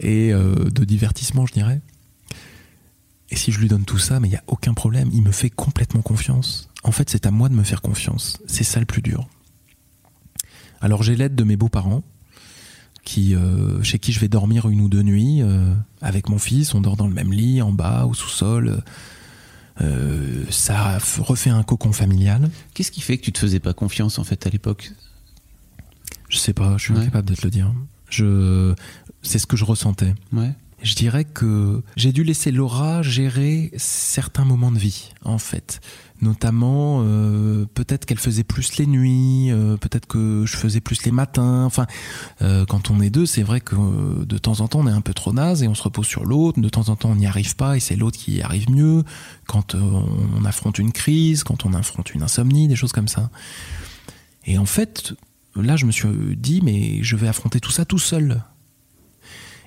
et de divertissement, je dirais. Et si je lui donne tout ça, mais il n'y a aucun problème. Il me fait complètement confiance. En fait, c'est à moi de me faire confiance. C'est ça le plus dur. Alors, j'ai l'aide de mes beaux-parents. Chez qui je vais dormir 1 ou 2 nuits avec mon fils. On dort dans le même lit, en bas, au sous-sol. Ça refait un cocon familial. Qu'est-ce qui fait que tu te faisais pas confiance en fait à l'époque ? Je sais pas, je suis incapable de te le dire. C'est ce que je ressentais. Ouais. Je dirais que j'ai dû laisser Laura gérer certains moments de vie, en fait. Notamment, peut-être qu'elle faisait plus les nuits, peut-être que je faisais plus les matins. Enfin, quand on est deux, c'est vrai que de temps en temps, on est un peu trop naze et on se repose sur l'autre. De temps en temps, on n'y arrive pas et c'est l'autre qui y arrive mieux. Quand on affronte une crise, quand on affronte une insomnie, des choses comme ça. Et en fait, là, je me suis dit, mais je vais affronter tout ça tout seul.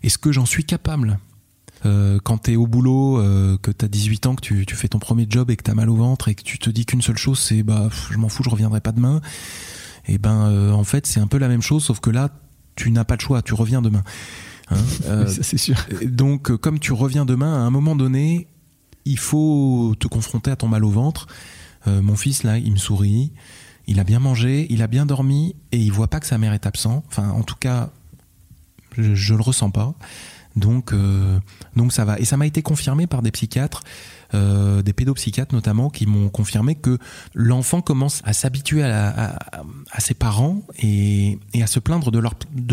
Est-ce que j'en suis capable ? Quand t'es au boulot, que t'as 18 ans, que tu fais ton premier job et que t'as mal au ventre et que tu te dis qu'une seule chose, c'est bah je m'en fous, je reviendrai pas demain. Et ben en fait c'est un peu la même chose, sauf que là tu n'as pas de choix, tu reviens demain. Hein ? Ça, c'est sûr. Donc comme tu reviens demain, à un moment donné, il faut te confronter à ton mal au ventre. Mon fils là, il me sourit, il a bien mangé, il a bien dormi et il voit pas que sa mère est absente. Enfin en tout cas. Je le ressens pas, donc ça va. Et ça m'a été confirmé par des psychiatres, des pédopsychiatres notamment, qui m'ont confirmé que l'enfant commence à s'habituer à ses parents et à se plaindre de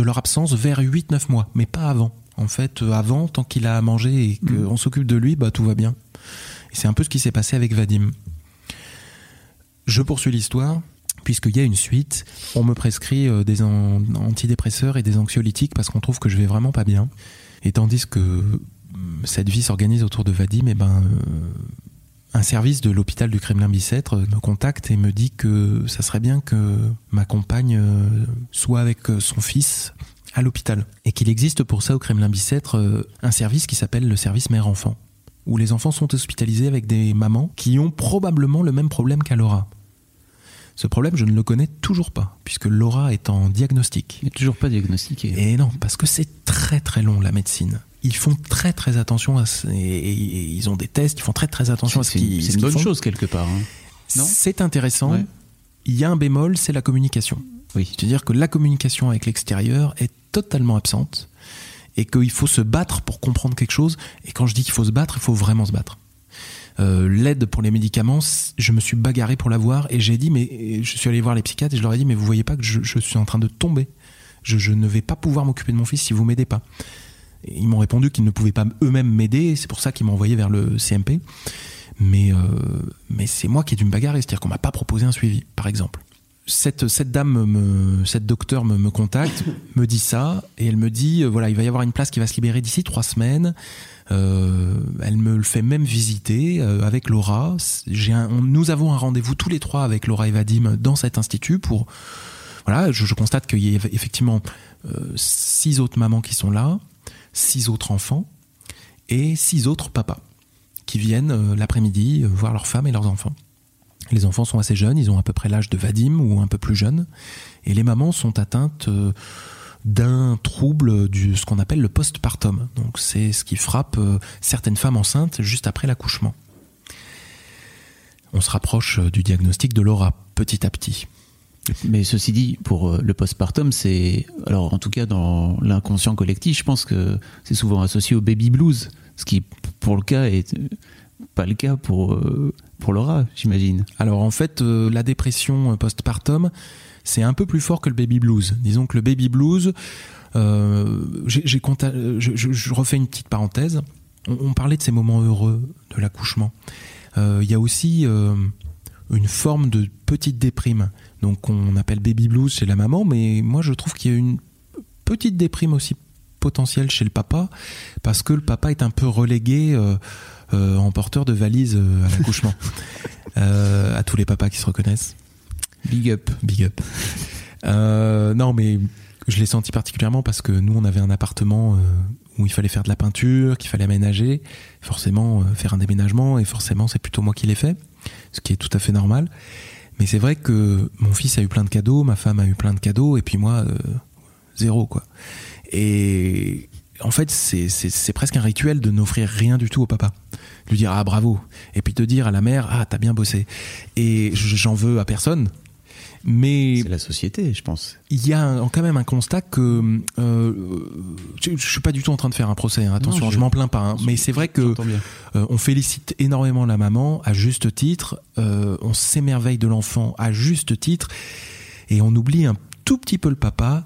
leur absence vers 8-9 mois, mais pas avant. En fait, avant, tant qu'il a à manger et qu'on s'occupe de lui, bah, tout va bien. Et c'est un peu ce qui s'est passé avec Vadim. Je poursuis l'histoire. Puisqu'il y a une suite, on me prescrit des antidépresseurs et des anxiolytiques parce qu'on trouve que je vais vraiment pas bien. Et tandis que cette vie s'organise autour de Vadim, et ben, un service de l'hôpital du Kremlin-Bicêtre me contacte et me dit que ça serait bien que ma compagne soit avec son fils à l'hôpital. Et qu'il existe pour ça au Kremlin-Bicêtre un service qui s'appelle le service mère-enfant, où les enfants sont hospitalisés avec des mamans qui ont probablement le même problème qu'à Laura. Ce problème, je ne le connais toujours pas, puisque Laura est en diagnostic. Mais toujours pas diagnostiqué. Et non, parce que c'est très très long la médecine. Ils font très très attention à ce... et ils ont des tests, ils font très très attention à ce qu'ils font. C'est une bonne chose quelque part. Hein. Non ? C'est intéressant. Ouais. Il y a un bémol, c'est la communication. Oui. C'est-à-dire que la communication avec l'extérieur est totalement absente et qu'il faut se battre pour comprendre quelque chose. Et quand je dis qu'il faut se battre, il faut vraiment se battre. L'aide pour les médicaments, je me suis bagarré pour l'avoir et j'ai dit, mais je suis allé voir les psychiatres et je leur ai dit, mais vous voyez pas que je suis en train de tomber. Je ne vais pas pouvoir m'occuper de mon fils si vous m'aidez pas. Et ils m'ont répondu qu'ils ne pouvaient pas eux-mêmes m'aider, c'est pour ça qu'ils m'ont envoyé vers le CMP. Mais c'est moi qui ai dû me bagarrer, c'est-à-dire qu'on m'a pas proposé un suivi, par exemple. Cette docteure me contacte, me dit ça, et elle me dit voilà, il va y avoir une place qui va se libérer d'ici 3 semaines. Elle me le fait même visiter avec Laura. Nous avons un rendez-vous tous les 3 avec Laura et Vadim dans cet institut pour voilà. Je constate qu'il y a effectivement 6 autres mamans qui sont là, 6 autres enfants et 6 autres papas qui viennent l'après-midi voir leurs femmes et leurs enfants. Les enfants sont assez jeunes, ils ont à peu près l'âge de Vadim ou un peu plus jeune. Et les mamans sont atteintes d'un trouble, ce qu'on appelle le postpartum. Donc c'est ce qui frappe certaines femmes enceintes juste après l'accouchement. On se rapproche du diagnostic de Laura petit à petit. Mais ceci dit, pour le postpartum, c'est... Alors en tout cas dans l'inconscient collectif, je pense que c'est souvent associé au baby blues. Ce qui pour le cas est... pas le cas pour Laura, j'imagine. Alors en fait, la dépression postpartum, c'est un peu plus fort que le baby blues. Disons que le baby blues, je refais une petite parenthèse. On parlait de ces moments heureux de l'accouchement. Il y a aussi une forme de petite déprime. Donc on appelle baby blues chez la maman, mais moi je trouve qu'il y a une petite déprime aussi potentielle chez le papa, parce que le papa est un peu relégué... en porteur de valise à l'accouchement. À tous les papas qui se reconnaissent. Big up. Big up. Non, mais je l'ai senti particulièrement parce que nous, on avait un appartement où il fallait faire de la peinture, qu'il fallait aménager, forcément faire un déménagement, et forcément, c'est plutôt moi qui l'ai fait, ce qui est tout à fait normal. Mais c'est vrai que mon fils a eu plein de cadeaux, ma femme a eu plein de cadeaux, et puis moi, zéro, quoi. Et... en fait, c'est presque un rituel de n'offrir rien du tout au papa. De lui dire « Ah, bravo !» Et puis de dire à la mère « Ah, t'as bien bossé !» Et j'en veux à personne. Mais c'est la société, je pense. Il y a quand même un constat que... je ne suis pas du tout en train de faire un procès, hein, attention, non, je m'en plains pas. Hein, mais c'est vrai que on félicite énormément la maman, à juste titre. On s'émerveille de l'enfant, à juste titre. Et on oublie un tout petit peu le papa...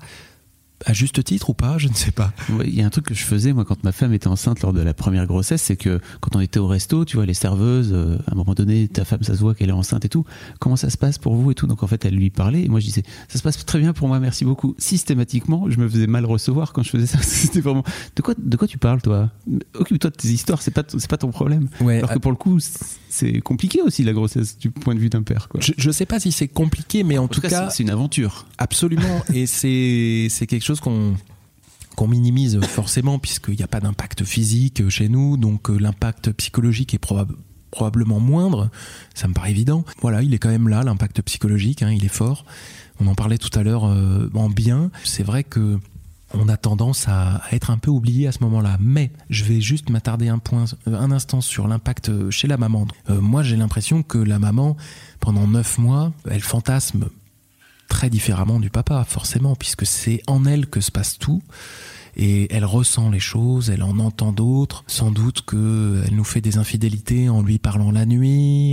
à juste titre ou pas, je ne sais pas. Ouais, y a un truc que je faisais, moi, quand ma femme était enceinte lors de la première grossesse, c'est que quand on était au resto, tu vois, les serveuses, à un moment donné, ta femme, ça se voit qu'elle est enceinte et tout. Comment ça se passe pour vous et tout? Donc, en fait, elle lui parlait et moi, je disais, ça se passe très bien pour moi, merci beaucoup. Systématiquement, je me faisais mal recevoir quand je faisais ça. C'était vraiment, de quoi tu parles, toi? Occupe-toi de tes histoires, c'est pas ton problème. Ouais, alors que pour le coup, c'est compliqué aussi, la grossesse, du point de vue d'un père, quoi. Je sais pas si c'est compliqué, mais en tout cas c'est une aventure. Absolument. Et c'est quelque chose qu'on minimise forcément, puisqu'il n'y a pas d'impact physique chez nous, donc l'impact psychologique est probablement moindre, ça me paraît évident. Voilà, il est quand même là, l'impact psychologique, hein, il est fort. On en parlait tout à l'heure en bien. C'est vrai que on a tendance à être un peu oublié à ce moment-là. Mais je vais juste m'attarder un instant sur l'impact chez la maman. Moi, j'ai l'impression que la maman, pendant 9 mois, elle fantasme très différemment du papa, forcément, puisque c'est en elle que se passe tout, et elle ressent les choses, elle en entend d'autres, sans doute qu'elle nous fait des infidélités en lui parlant la nuit.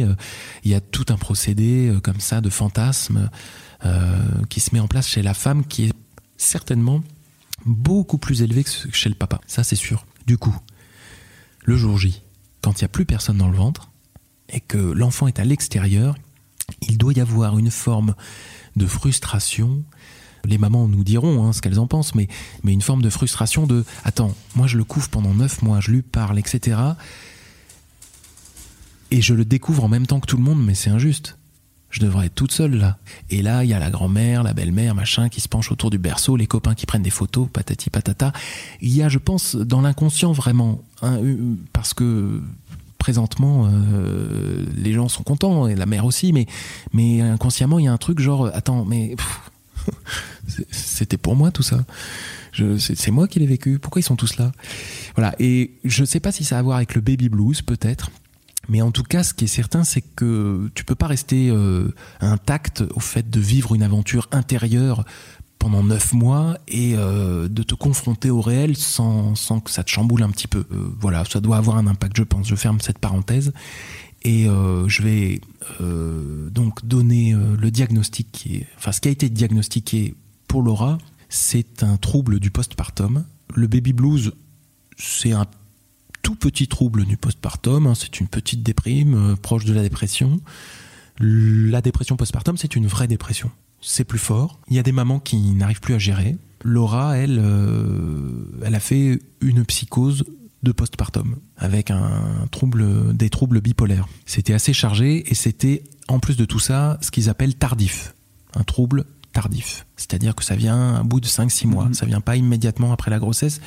Il y a tout un procédé comme ça de fantasme qui se met en place chez la femme, qui est certainement beaucoup plus élevé que chez le papa, ça c'est sûr. Du coup, le jour J, quand il n'y a plus personne dans le ventre, et que l'enfant est à l'extérieur, il doit y avoir une forme de frustration. Les mamans nous diront ce qu'elles en pensent, mais une forme de frustration de « Attends, moi je le couvre pendant 9 mois, je lui parle, etc. Et je le découvre en même temps que tout le monde, mais c'est injuste. Je devrais être toute seule là. » Et là, il y a la grand-mère, la belle-mère, machin, qui se penche autour du berceau, les copains qui prennent des photos, patati patata. Il y a, je pense, dans l'inconscient vraiment, parce que... présentement, les gens sont contents, et la mère aussi, mais inconsciemment, il y a un truc genre, attends, mais c'était pour moi tout ça. C'est moi qui l'ai vécu. Pourquoi ils sont tous là? Voilà. Et je sais pas si ça a à voir avec le baby blues, peut-être. Mais en tout cas, ce qui est certain, c'est que tu peux pas rester intact au fait de vivre une aventure intérieure pendant 9 mois et de te confronter au réel sans que ça te chamboule un petit peu. Voilà, ça doit avoir un impact, je pense. Je ferme cette parenthèse et je vais donc donner le diagnostic ce qui a été diagnostiqué pour Laura, c'est un trouble du postpartum. Le baby blues, c'est un tout petit trouble du postpartum, hein, c'est une petite déprime proche de la dépression. La dépression postpartum, c'est une vraie dépression. C'est plus fort. Il y a des mamans qui n'arrivent plus à gérer. Laura, elle a fait une psychose de postpartum avec des troubles bipolaires. C'était assez chargé et c'était, en plus de tout ça, ce qu'ils appellent tardif. Un trouble tardif. C'est-à-dire que ça vient à bout de 5-6 mois. Ça vient pas immédiatement après la grossesse,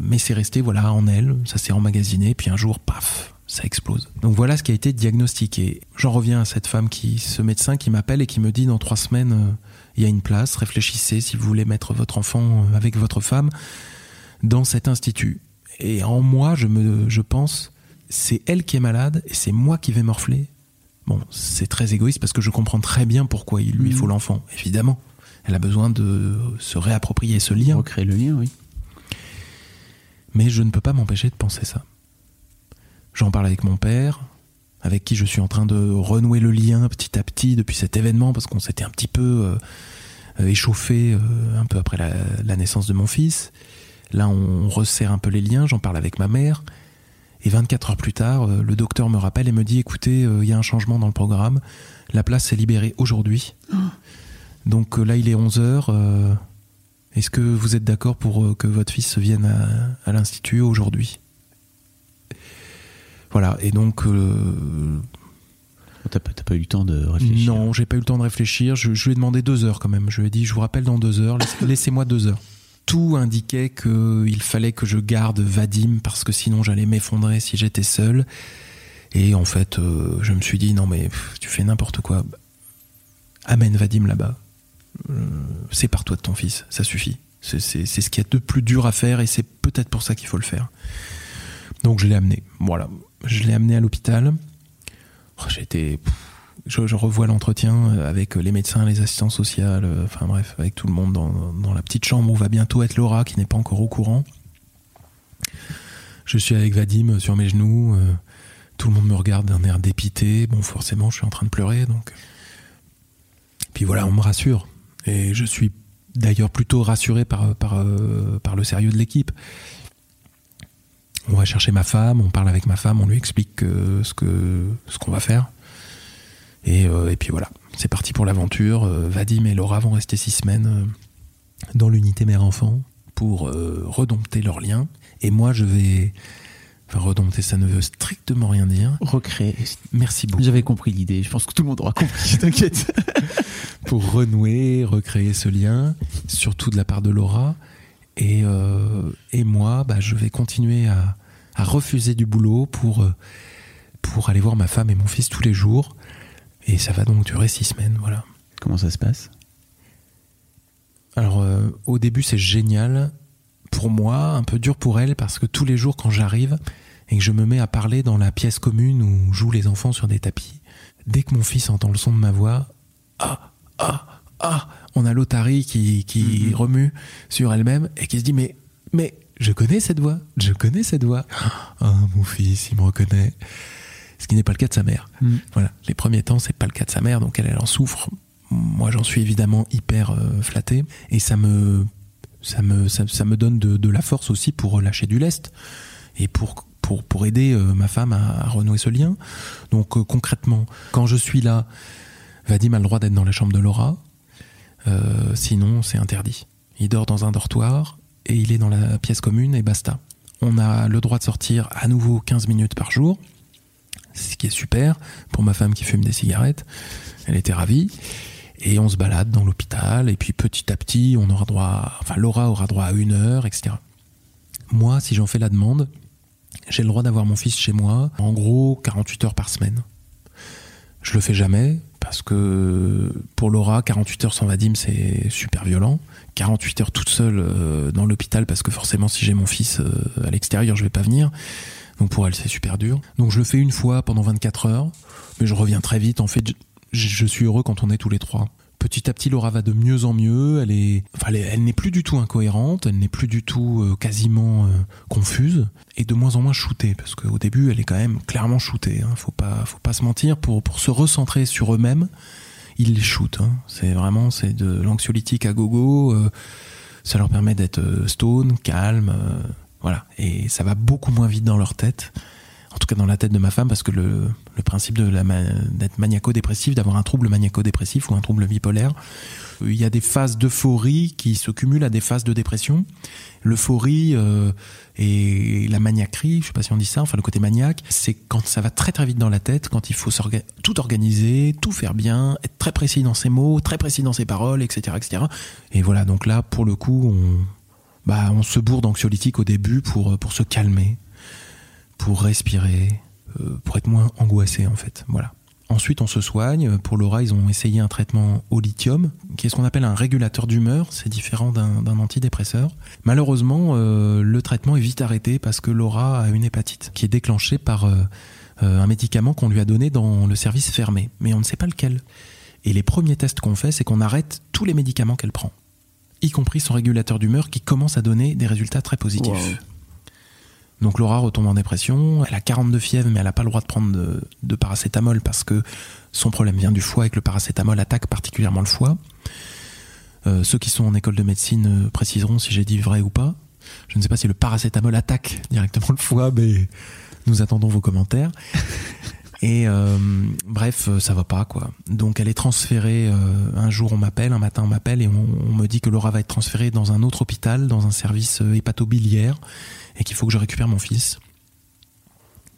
mais c'est resté, voilà, en elle. Ça s'est emmagasiné, puis un jour, paf, ça explose. Donc voilà ce qui a été diagnostiqué. J'en reviens à cette femme ce médecin qui m'appelle et qui me dit dans 3 semaines, il y a une place, réfléchissez si vous voulez mettre votre enfant avec votre femme dans cet institut. Et en moi, je pense, c'est elle qui est malade et c'est moi qui vais morfler. Bon, c'est très égoïste parce que je comprends très bien pourquoi il lui faut l'enfant, évidemment. Elle a besoin de se réapproprier ce lien. Recréer le lien, oui. Mais je ne peux pas m'empêcher de penser ça. J'en parle avec mon père, avec qui je suis en train de renouer le lien petit à petit depuis cet événement, parce qu'on s'était un petit peu échauffé un peu après la naissance de mon fils. Là, on resserre un peu les liens, j'en parle avec ma mère. Et 24 heures plus tard, le docteur me rappelle et me dit « Écoutez, il y a un changement dans le programme, la place s'est libérée aujourd'hui. Oh. Donc là, il est 11h. Est-ce que vous êtes d'accord pour que votre fils vienne à l'institut aujourd'hui ?» Voilà, et donc... T'as pas eu le temps de réfléchir? Non, j'ai pas eu le temps de réfléchir. Je lui ai demandé 2 heures quand même. Je lui ai dit, je vous rappelle dans 2 heures, laissez-moi 2 heures. Tout indiquait qu'il fallait que je garde Vadim parce que sinon j'allais m'effondrer si j'étais seul. Et en fait, je me suis dit, non mais tu fais n'importe quoi. Amène Vadim là-bas. Sépare-toi de ton fils, ça suffit. C'est ce qu'il y a de plus dur à faire et c'est peut-être pour ça qu'il faut le faire. Donc je l'ai amené, voilà. Je l'ai amené à l'hôpital. Je revois l'entretien avec les médecins, les assistants sociales, enfin bref, avec tout le monde dans la petite chambre où va bientôt être Laura, qui n'est pas encore au courant. Je suis avec Vadim sur mes genoux. Tout le monde me regarde d'un air dépité. Bon, forcément, je suis en train de pleurer. Donc. Puis voilà, on me rassure. Et je suis d'ailleurs plutôt rassuré par le sérieux de l'équipe. On va chercher ma femme, on parle avec ma femme, on lui explique ce qu'on va faire. Et puis voilà, c'est parti pour l'aventure. Vadim et Laura vont rester 6 semaines dans l'unité mère-enfant pour redompter leur lien. Et moi, je vais... Enfin, redompter, ça ne veut strictement rien dire. Recréer. Merci beaucoup. J'avais compris l'idée, je pense que tout le monde aura compris, t'inquiète. Pour renouer, recréer ce lien, surtout de la part de Laura... Et moi, je vais continuer à refuser du boulot pour aller voir ma femme et mon fils tous les jours. Et ça va donc durer 6 semaines, voilà. Comment ça se passe? Alors, au début, c'est génial pour moi, un peu dur pour elle, parce que tous les jours, quand j'arrive et que je me mets à parler dans la pièce commune où jouent les enfants sur des tapis, dès que mon fils entend le son de ma voix, on a l'otarie qui remue sur elle-même et qui se dit mais je connais cette voix. Ah, mon fils, il me reconnaît. Ce qui n'est pas le cas de sa mère. Voilà, les premiers temps, c'est pas le cas de sa mère, donc elle en souffre. Moi, j'en suis évidemment hyper flatté et ça me donne de la force aussi pour lâcher du lest et pour aider ma femme à renouer ce lien. Donc concrètement, quand je suis là, Vadim a le droit d'être dans la chambre de Laura. Sinon, c'est interdit. Il dort dans un dortoir et il est dans la pièce commune et basta. On a le droit de sortir à nouveau 15 minutes par jour, ce qui est super pour ma femme qui fume des cigarettes. Elle était ravie. Et on se balade dans l'hôpital et puis petit à petit, Laura aura droit à 1 heure, etc. Moi, si j'en fais la demande, J'ai le droit d'avoir mon fils chez moi, en gros 48 heures par semaine. Je le fais jamais, parce que pour Laura, 48 heures sans Vadim, c'est super violent. 48 heures toute seule dans l'hôpital, parce que forcément, si j'ai mon fils à l'extérieur, je vais pas venir. Donc pour elle, c'est super dur. Donc je le fais une fois pendant 24 heures, mais je reviens très vite. En fait, je suis heureux quand on est tous les trois. Petit à petit, Laura va de mieux en mieux. Elle n'est plus du tout incohérente, elle n'est plus du tout quasiment confuse, et de moins en moins shootée, parce qu'au début, elle est quand même clairement shootée. Hein. Faut pas se mentir, pour se recentrer sur eux-mêmes, ils les shootent. Hein. C'est de l'anxiolytique à gogo. Ça leur permet d'être stone, calme, voilà. Et ça va beaucoup moins vite dans leur tête. En tout cas dans la tête de ma femme, parce que le principe d'être maniaco-dépressif, d'avoir un trouble maniaco-dépressif ou un trouble bipolaire, il y a des phases d'euphorie qui se cumulent à des phases de dépression. L'euphorie et la maniaquerie, je ne sais pas si on dit ça, enfin le côté maniaque, c'est quand ça va très très vite dans la tête, quand il faut tout organiser, tout faire bien, être très précis dans ses mots, très précis dans ses paroles, etc. etc. Et voilà, donc là pour le coup, on se bourre d'anxiolytique au début pour se calmer, pour respirer, pour être moins angoissé en fait, voilà. Ensuite on se soigne. Pour Laura, ils ont essayé un traitement au lithium, qui est ce qu'on appelle un régulateur d'humeur, c'est différent d'un antidépresseur. Malheureusement, le traitement est vite arrêté parce que Laura a une hépatite qui est déclenchée par un médicament qu'on lui a donné dans le service fermé, mais on ne sait pas lequel. Et les premiers tests qu'on fait, c'est qu'on arrête tous les médicaments qu'elle prend, y compris son régulateur d'humeur qui commence à donner des résultats très positifs. Wow. Donc Laura retombe en dépression, elle a 42 fièvres, mais elle n'a pas le droit de prendre de paracétamol parce que son problème vient du foie et que le paracétamol attaque particulièrement le foie. Ceux qui sont en école de médecine préciseront si j'ai dit vrai ou pas. Je ne sais pas si le paracétamol attaque directement le foie, mais nous attendons vos commentaires. Et bref, ça va pas quoi. Donc elle est transférée, un matin on m'appelle et on me dit que Laura va être transférée dans un autre hôpital, dans un service hépato-biliaire, et qu'il faut que je récupère mon fils.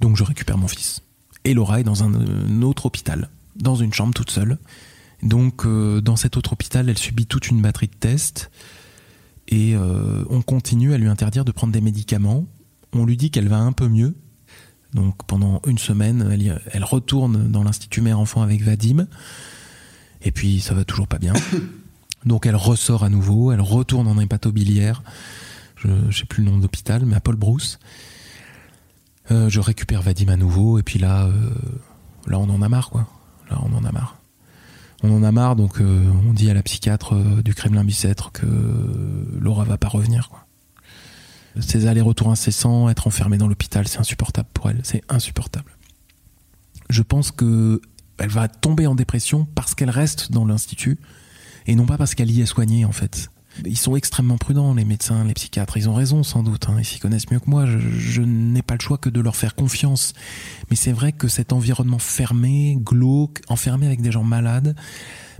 Donc je récupère mon fils. Et Laura est dans un autre hôpital, dans une chambre toute seule. Donc dans cet autre hôpital, elle subit toute une batterie de tests, et on continue à lui interdire de prendre des médicaments. On lui dit qu'elle va un peu mieux. Donc pendant une semaine, elle retourne dans l'institut mère-enfant avec Vadim. Et puis ça va toujours pas bien. Donc elle ressort à nouveau, elle retourne en hépato-biliaire. Je sais plus le nom de l'hôpital, mais à Paul Brousse. Je récupère Vadim à nouveau. Et puis là on en a marre quoi. Là on en a marre. On en a marre, donc on dit à la psychiatre du Kremlin-Bicêtre que Laura va pas revenir quoi. Ces allers-retours incessants, être enfermée dans l'hôpital, c'est insupportable pour elle, c'est insupportable. Je pense qu'elle va tomber en dépression parce qu'elle reste dans l'institut et non pas parce qu'elle y est soignée en fait. Ils sont extrêmement prudents, les médecins, les psychiatres, ils ont raison sans doute, hein. Ils s'y connaissent mieux que moi, je n'ai pas le choix que de leur faire confiance. Mais c'est vrai que cet environnement fermé, glauque, enfermé avec des gens malades,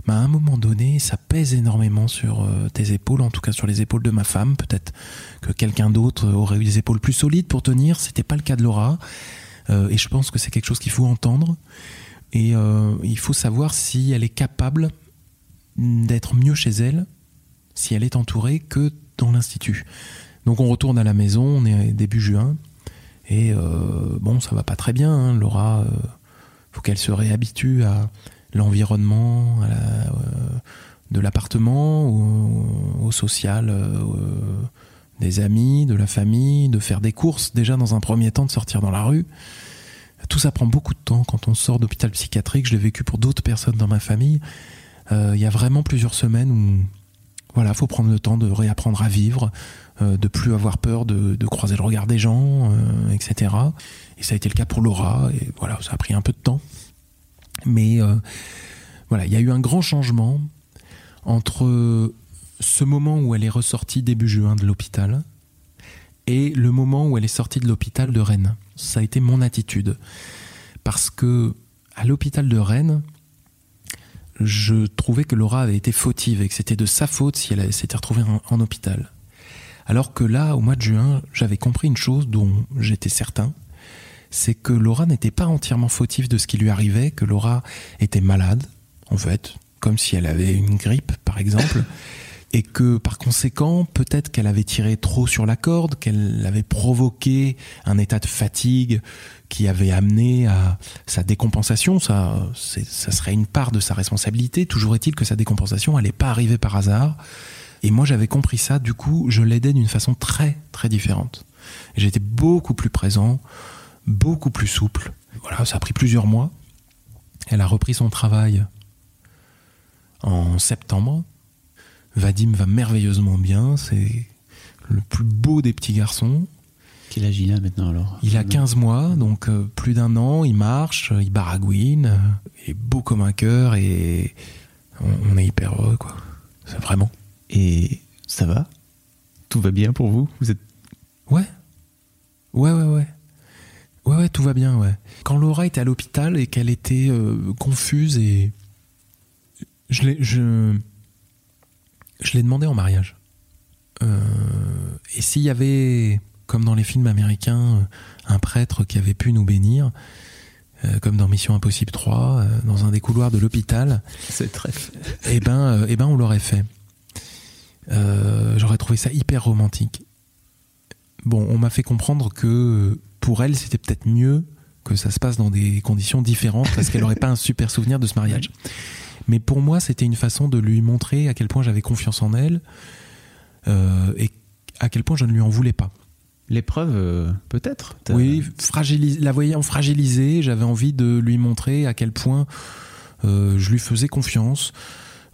à un moment donné, ça pèse énormément sur tes épaules, en tout cas sur les épaules de ma femme. Peut-être que quelqu'un d'autre aurait eu des épaules plus solides pour tenir, c'était pas le cas de Laura, et je pense que c'est quelque chose qu'il faut entendre, et il faut savoir si elle est capable d'être mieux chez elle, si elle est entourée, que dans l'institut. Donc on retourne à la maison, on est début juin, et ça va pas très bien, hein. Laura, faut qu'elle se réhabitue à l'environnement, de l'appartement, au social, des amis, de la famille, de faire des courses, déjà dans un premier temps, de sortir dans la rue. Tout ça prend beaucoup de temps quand on sort d'hôpital psychiatrique. Je l'ai vécu pour d'autres personnes dans ma famille. Il y a vraiment plusieurs semaines où faut prendre le temps de réapprendre à vivre, de plus avoir peur de croiser le regard des gens, etc. Et ça a été le cas pour Laura, et voilà, ça a pris un peu de temps. Mais il y a eu un grand changement entre ce moment où elle est ressortie début juin de l'hôpital et le moment où elle est sortie de l'hôpital de Rennes. Ça a été mon attitude. Parce que à l'hôpital de Rennes, je trouvais que Laura avait été fautive et que c'était de sa faute si elle s'était retrouvée en hôpital. Alors que là, au mois de juin, j'avais compris une chose dont j'étais certain, c'est que Laura n'était pas entièrement fautive de ce qui lui arrivait, que Laura était malade, en fait, comme si elle avait une grippe, par exemple, et que par conséquent, peut-être qu'elle avait tiré trop sur la corde, qu'elle avait provoqué un état de fatigue qui avait amené à sa décompensation. Ça serait une part de sa responsabilité. Toujours est-il que sa décompensation, elle n'est pas arrivée par hasard. Et moi, j'avais compris ça. Du coup, je l'aidais d'une façon très, très différente. Et j'étais beaucoup plus présent, beaucoup plus souple. Voilà, ça a pris plusieurs mois. Elle a repris son travail en septembre. Vadim va merveilleusement bien, c'est le plus beau des petits garçons. Quel âge il a maintenant alors ? Il a 15 mois, donc plus d'un an, il marche, il baragouine, il est beau comme un cœur et on est hyper heureux, quoi. C'est vraiment. Et ça va ? Tout va bien pour vous ? Vous êtes... Ouais. Ouais, tout va bien, ouais. Quand Laura était à l'hôpital et qu'elle était confuse et... Je l'ai demandé en mariage. Et s'il y avait, comme dans les films américains, un prêtre qui avait pu nous bénir, comme dans Mission Impossible 3, dans un des couloirs de l'hôpital, c'est très... eh ben on l'aurait fait. J'aurais trouvé ça hyper romantique. Bon, on m'a fait comprendre que pour elle, c'était peut-être mieux que ça se passe dans des conditions différentes, parce qu'elle n'aurait pas un super souvenir de ce mariage. Mais pour moi, c'était une façon de lui montrer à quel point j'avais confiance en elle et à quel point je ne lui en voulais pas. L'épreuve, peut-être. Oui, la voyant fragilisée, j'avais envie de lui montrer à quel point je lui faisais confiance,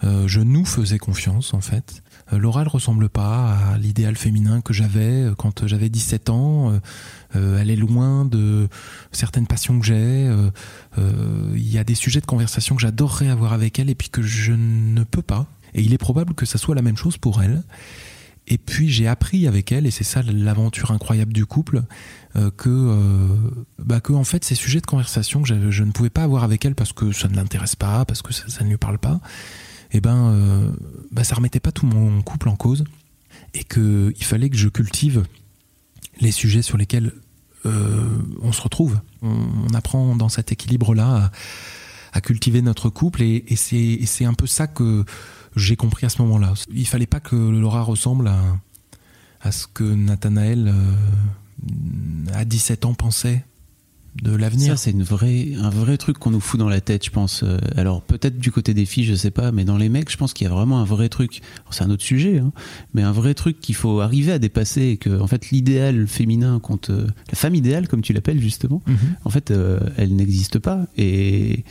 je nous faisais confiance, en fait. Laura ne ressemble pas à l'idéal féminin que j'avais quand j'avais 17 ans. Elle est loin de certaines passions que j'ai. Il y a des sujets de conversation que j'adorerais avoir avec elle et puis que je ne peux pas. Et il est probable que ça soit la même chose pour elle. Et puis j'ai appris avec elle, et c'est ça l'aventure incroyable du couple, que en fait ces sujets de conversation que je ne pouvais pas avoir avec elle parce que ça ne l'intéresse pas, parce que ça ne lui parle pas, ça remettait pas tout mon couple en cause et qu'il fallait que je cultive les sujets sur lesquels on se retrouve. On apprend dans cet équilibre-là à cultiver notre couple et c'est un peu ça que j'ai compris à ce moment-là. Il fallait pas que Laura ressemble à ce que Nathanaël, à 17 ans, pensait de l'avenir. Ça, c'est un vrai truc qu'on nous fout dans la tête, je pense. Alors, peut-être du côté des filles, je sais pas, mais dans les mecs, je pense qu'il y a vraiment un vrai truc. Alors, c'est un autre sujet, hein, mais un vrai truc qu'il faut arriver à dépasser et que, en fait, l'idéal féminin la femme idéale, comme tu l'appelles, justement, en fait, elle n'existe pas. Et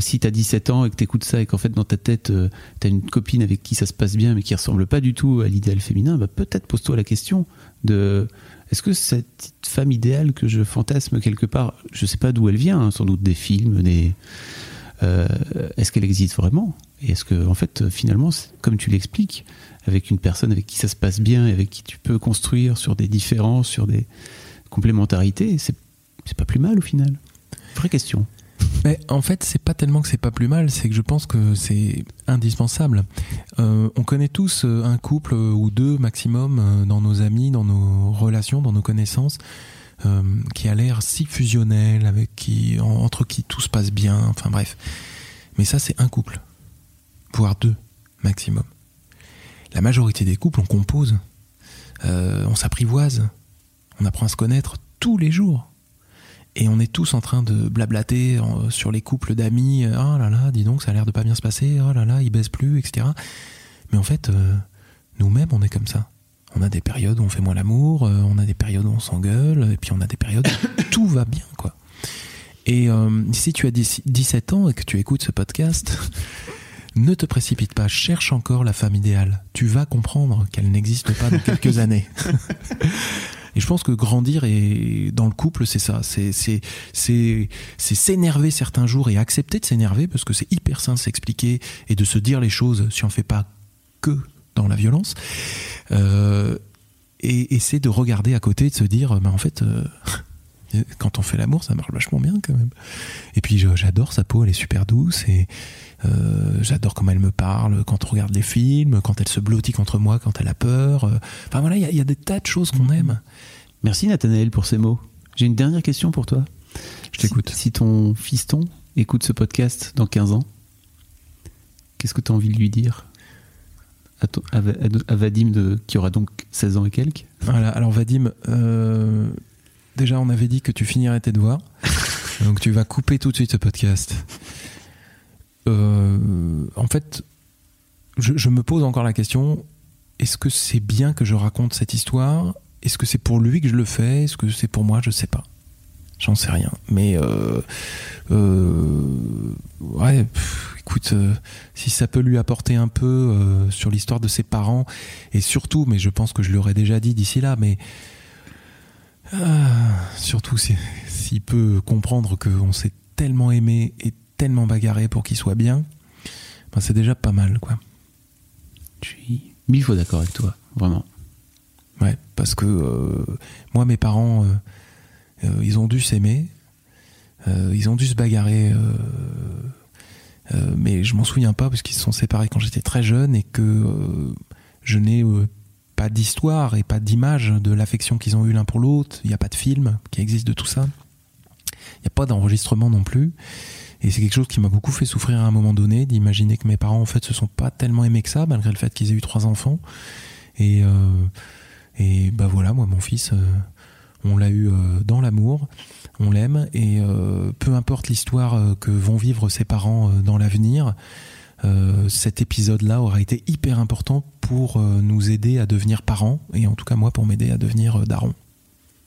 si t'as 17 ans et que t'écoutes ça et qu'en fait dans ta tête t'as une copine avec qui ça se passe bien mais qui ressemble pas du tout à l'idéal féminin, bah peut-être pose-toi la question de est-ce que cette femme idéale que je fantasme quelque part, je sais pas d'où elle vient, hein, sans doute des films, est-ce qu'elle existe vraiment ? Et est-ce que en fait finalement, comme tu l'expliques, avec une personne avec qui ça se passe bien et avec qui tu peux construire sur des différences, sur des complémentarités, c'est pas plus mal au final ? Vraie question. Mais en fait, c'est pas tellement que c'est pas plus mal, c'est que je pense que c'est indispensable. On connaît tous un couple ou deux maximum dans nos amis, dans nos relations, dans nos connaissances, qui a l'air si fusionnel, entre qui tout se passe bien, enfin bref. Mais ça, c'est un couple, voire deux maximum. La majorité des couples, on compose, on s'apprivoise, on apprend à se connaître tous les jours. Et on est tous en train de blablater sur les couples d'amis. Oh là là, dis donc, ça a l'air de pas bien se passer. Oh là là, ils baissent plus, etc. Mais en fait, nous-mêmes, on est comme ça. On a des périodes où on fait moins l'amour, on a des périodes où on s'engueule, et puis on a des périodes où tout va bien, quoi. Et si tu as 17 ans et que tu écoutes ce podcast, ne te précipite pas, cherche encore la femme idéale. Tu vas comprendre qu'elle n'existe pas dans quelques années. Et je pense que grandir dans le couple, c'est ça. C'est s'énerver certains jours et accepter de s'énerver parce que c'est hyper sain de s'expliquer et de se dire les choses si on ne fait pas que dans la violence. Et c'est de regarder à côté et de se dire en fait, quand on fait l'amour, ça marche vachement bien quand même. Et puis j'adore sa peau, elle est super douce et j'adore comment elle me parle quand on regarde les films, quand elle se blottit contre moi, quand elle a peur. Enfin voilà, il y a des tas de choses qu'on aime. Merci Nathanaël pour ces mots. J'ai une dernière question pour toi. Je t'écoute. Si ton fiston écoute ce podcast dans 15 ans, qu'est-ce que tu as envie de lui dire ? à Vadim qui aura donc 16 ans et quelques. Voilà, alors Vadim, déjà on avait dit que tu finirais tes devoirs, donc tu vas couper tout de suite ce podcast. En fait, je me pose encore la question, est-ce que c'est bien que je raconte cette histoire ? Est-ce que c'est pour lui que je le fais ? Est-ce que c'est pour moi ? Je sais pas. J'en sais rien. Mais ouais, écoute, si ça peut lui apporter un peu sur l'histoire de ses parents, et surtout, mais je pense que je l'aurais déjà dit d'ici là, mais surtout s'il peut comprendre qu'on s'est tellement aimé et tellement bagarré pour qu'il soit bien, ben c'est déjà pas mal, quoi. Je suis 1000 fois d'accord avec toi, vraiment. Ouais, parce que moi, mes parents, ils ont dû s'aimer, ils ont dû se bagarrer, mais je m'en souviens pas parce qu'ils se sont séparés quand j'étais très jeune et que je n'ai pas d'histoire et pas d'image de l'affection qu'ils ont eue l'un pour l'autre. Il n'y a pas de film qui existe de tout ça, il n'y a pas d'enregistrement non plus, et c'est quelque chose qui m'a beaucoup fait souffrir à un moment donné, d'imaginer que mes parents en fait se sont pas tellement aimés que ça, malgré le fait qu'ils aient eu 3 enfants. Et bah voilà, moi mon fils, on l'a eu dans l'amour, on l'aime, et peu importe l'histoire que vont vivre ses parents dans l'avenir, cet épisode-là aura été hyper important pour nous aider à devenir parents, et en tout cas moi pour m'aider à devenir daron.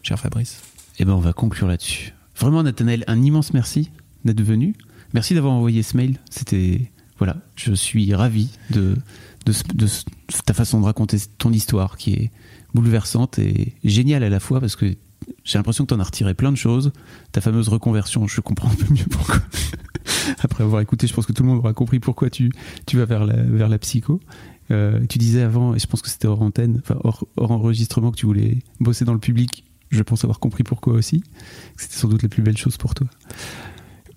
Cher Fabrice. Eh ben on va conclure là-dessus. Vraiment Nathanaël, un immense merci d'être venu. Merci d'avoir envoyé ce mail. C'était... Voilà, je suis ravi de ta façon de raconter ton histoire qui est bouleversante et géniale à la fois, parce que j'ai l'impression que t'en as retiré plein de choses. Ta fameuse reconversion, je comprends un peu mieux pourquoi. Après avoir écouté, je pense que tout le monde aura compris pourquoi tu vas vers la psycho. Tu disais avant, et je pense que c'était hors antenne, enfin hors enregistrement, que tu voulais bosser dans le public. Je pense avoir compris pourquoi aussi. C'était sans doute la plus belle chose pour toi.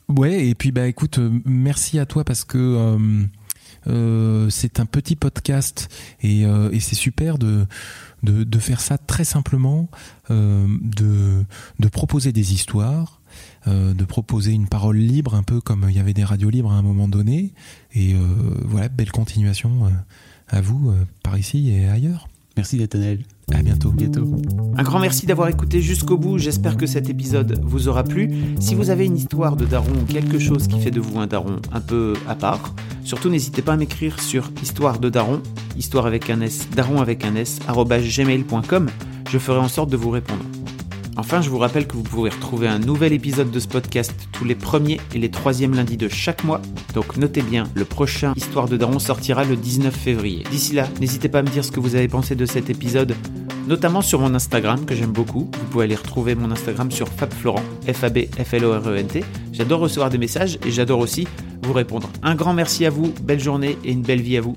Ouais, et puis bah écoute, merci à toi parce que c'est un petit podcast et c'est super de faire ça très simplement, de proposer des histoires, de proposer une parole libre, un peu comme il y avait des radios libres à un moment donné. Et voilà, belle continuation à vous par ici et ailleurs. Merci Nathanaël. À bientôt. Un grand merci d'avoir écouté jusqu'au bout. J'espère que cet épisode vous aura plu. Si vous avez une histoire de daron ou quelque chose qui fait de vous un daron un peu à part, surtout n'hésitez pas à m'écrire sur histoiredaron@gmail.com. Je ferai en sorte de vous répondre. Enfin, je vous rappelle que vous pouvez retrouver un nouvel épisode de ce podcast tous les 1er et 3e lundis de chaque mois. Donc notez bien, le prochain Histoire de Daron sortira le 19 février. D'ici là, n'hésitez pas à me dire ce que vous avez pensé de cet épisode, notamment sur mon Instagram, que j'aime beaucoup. Vous pouvez aller retrouver mon Instagram sur fabflorent, FABFLORENT. J'adore recevoir des messages et j'adore aussi vous répondre. Un grand merci à vous, belle journée et une belle vie à vous.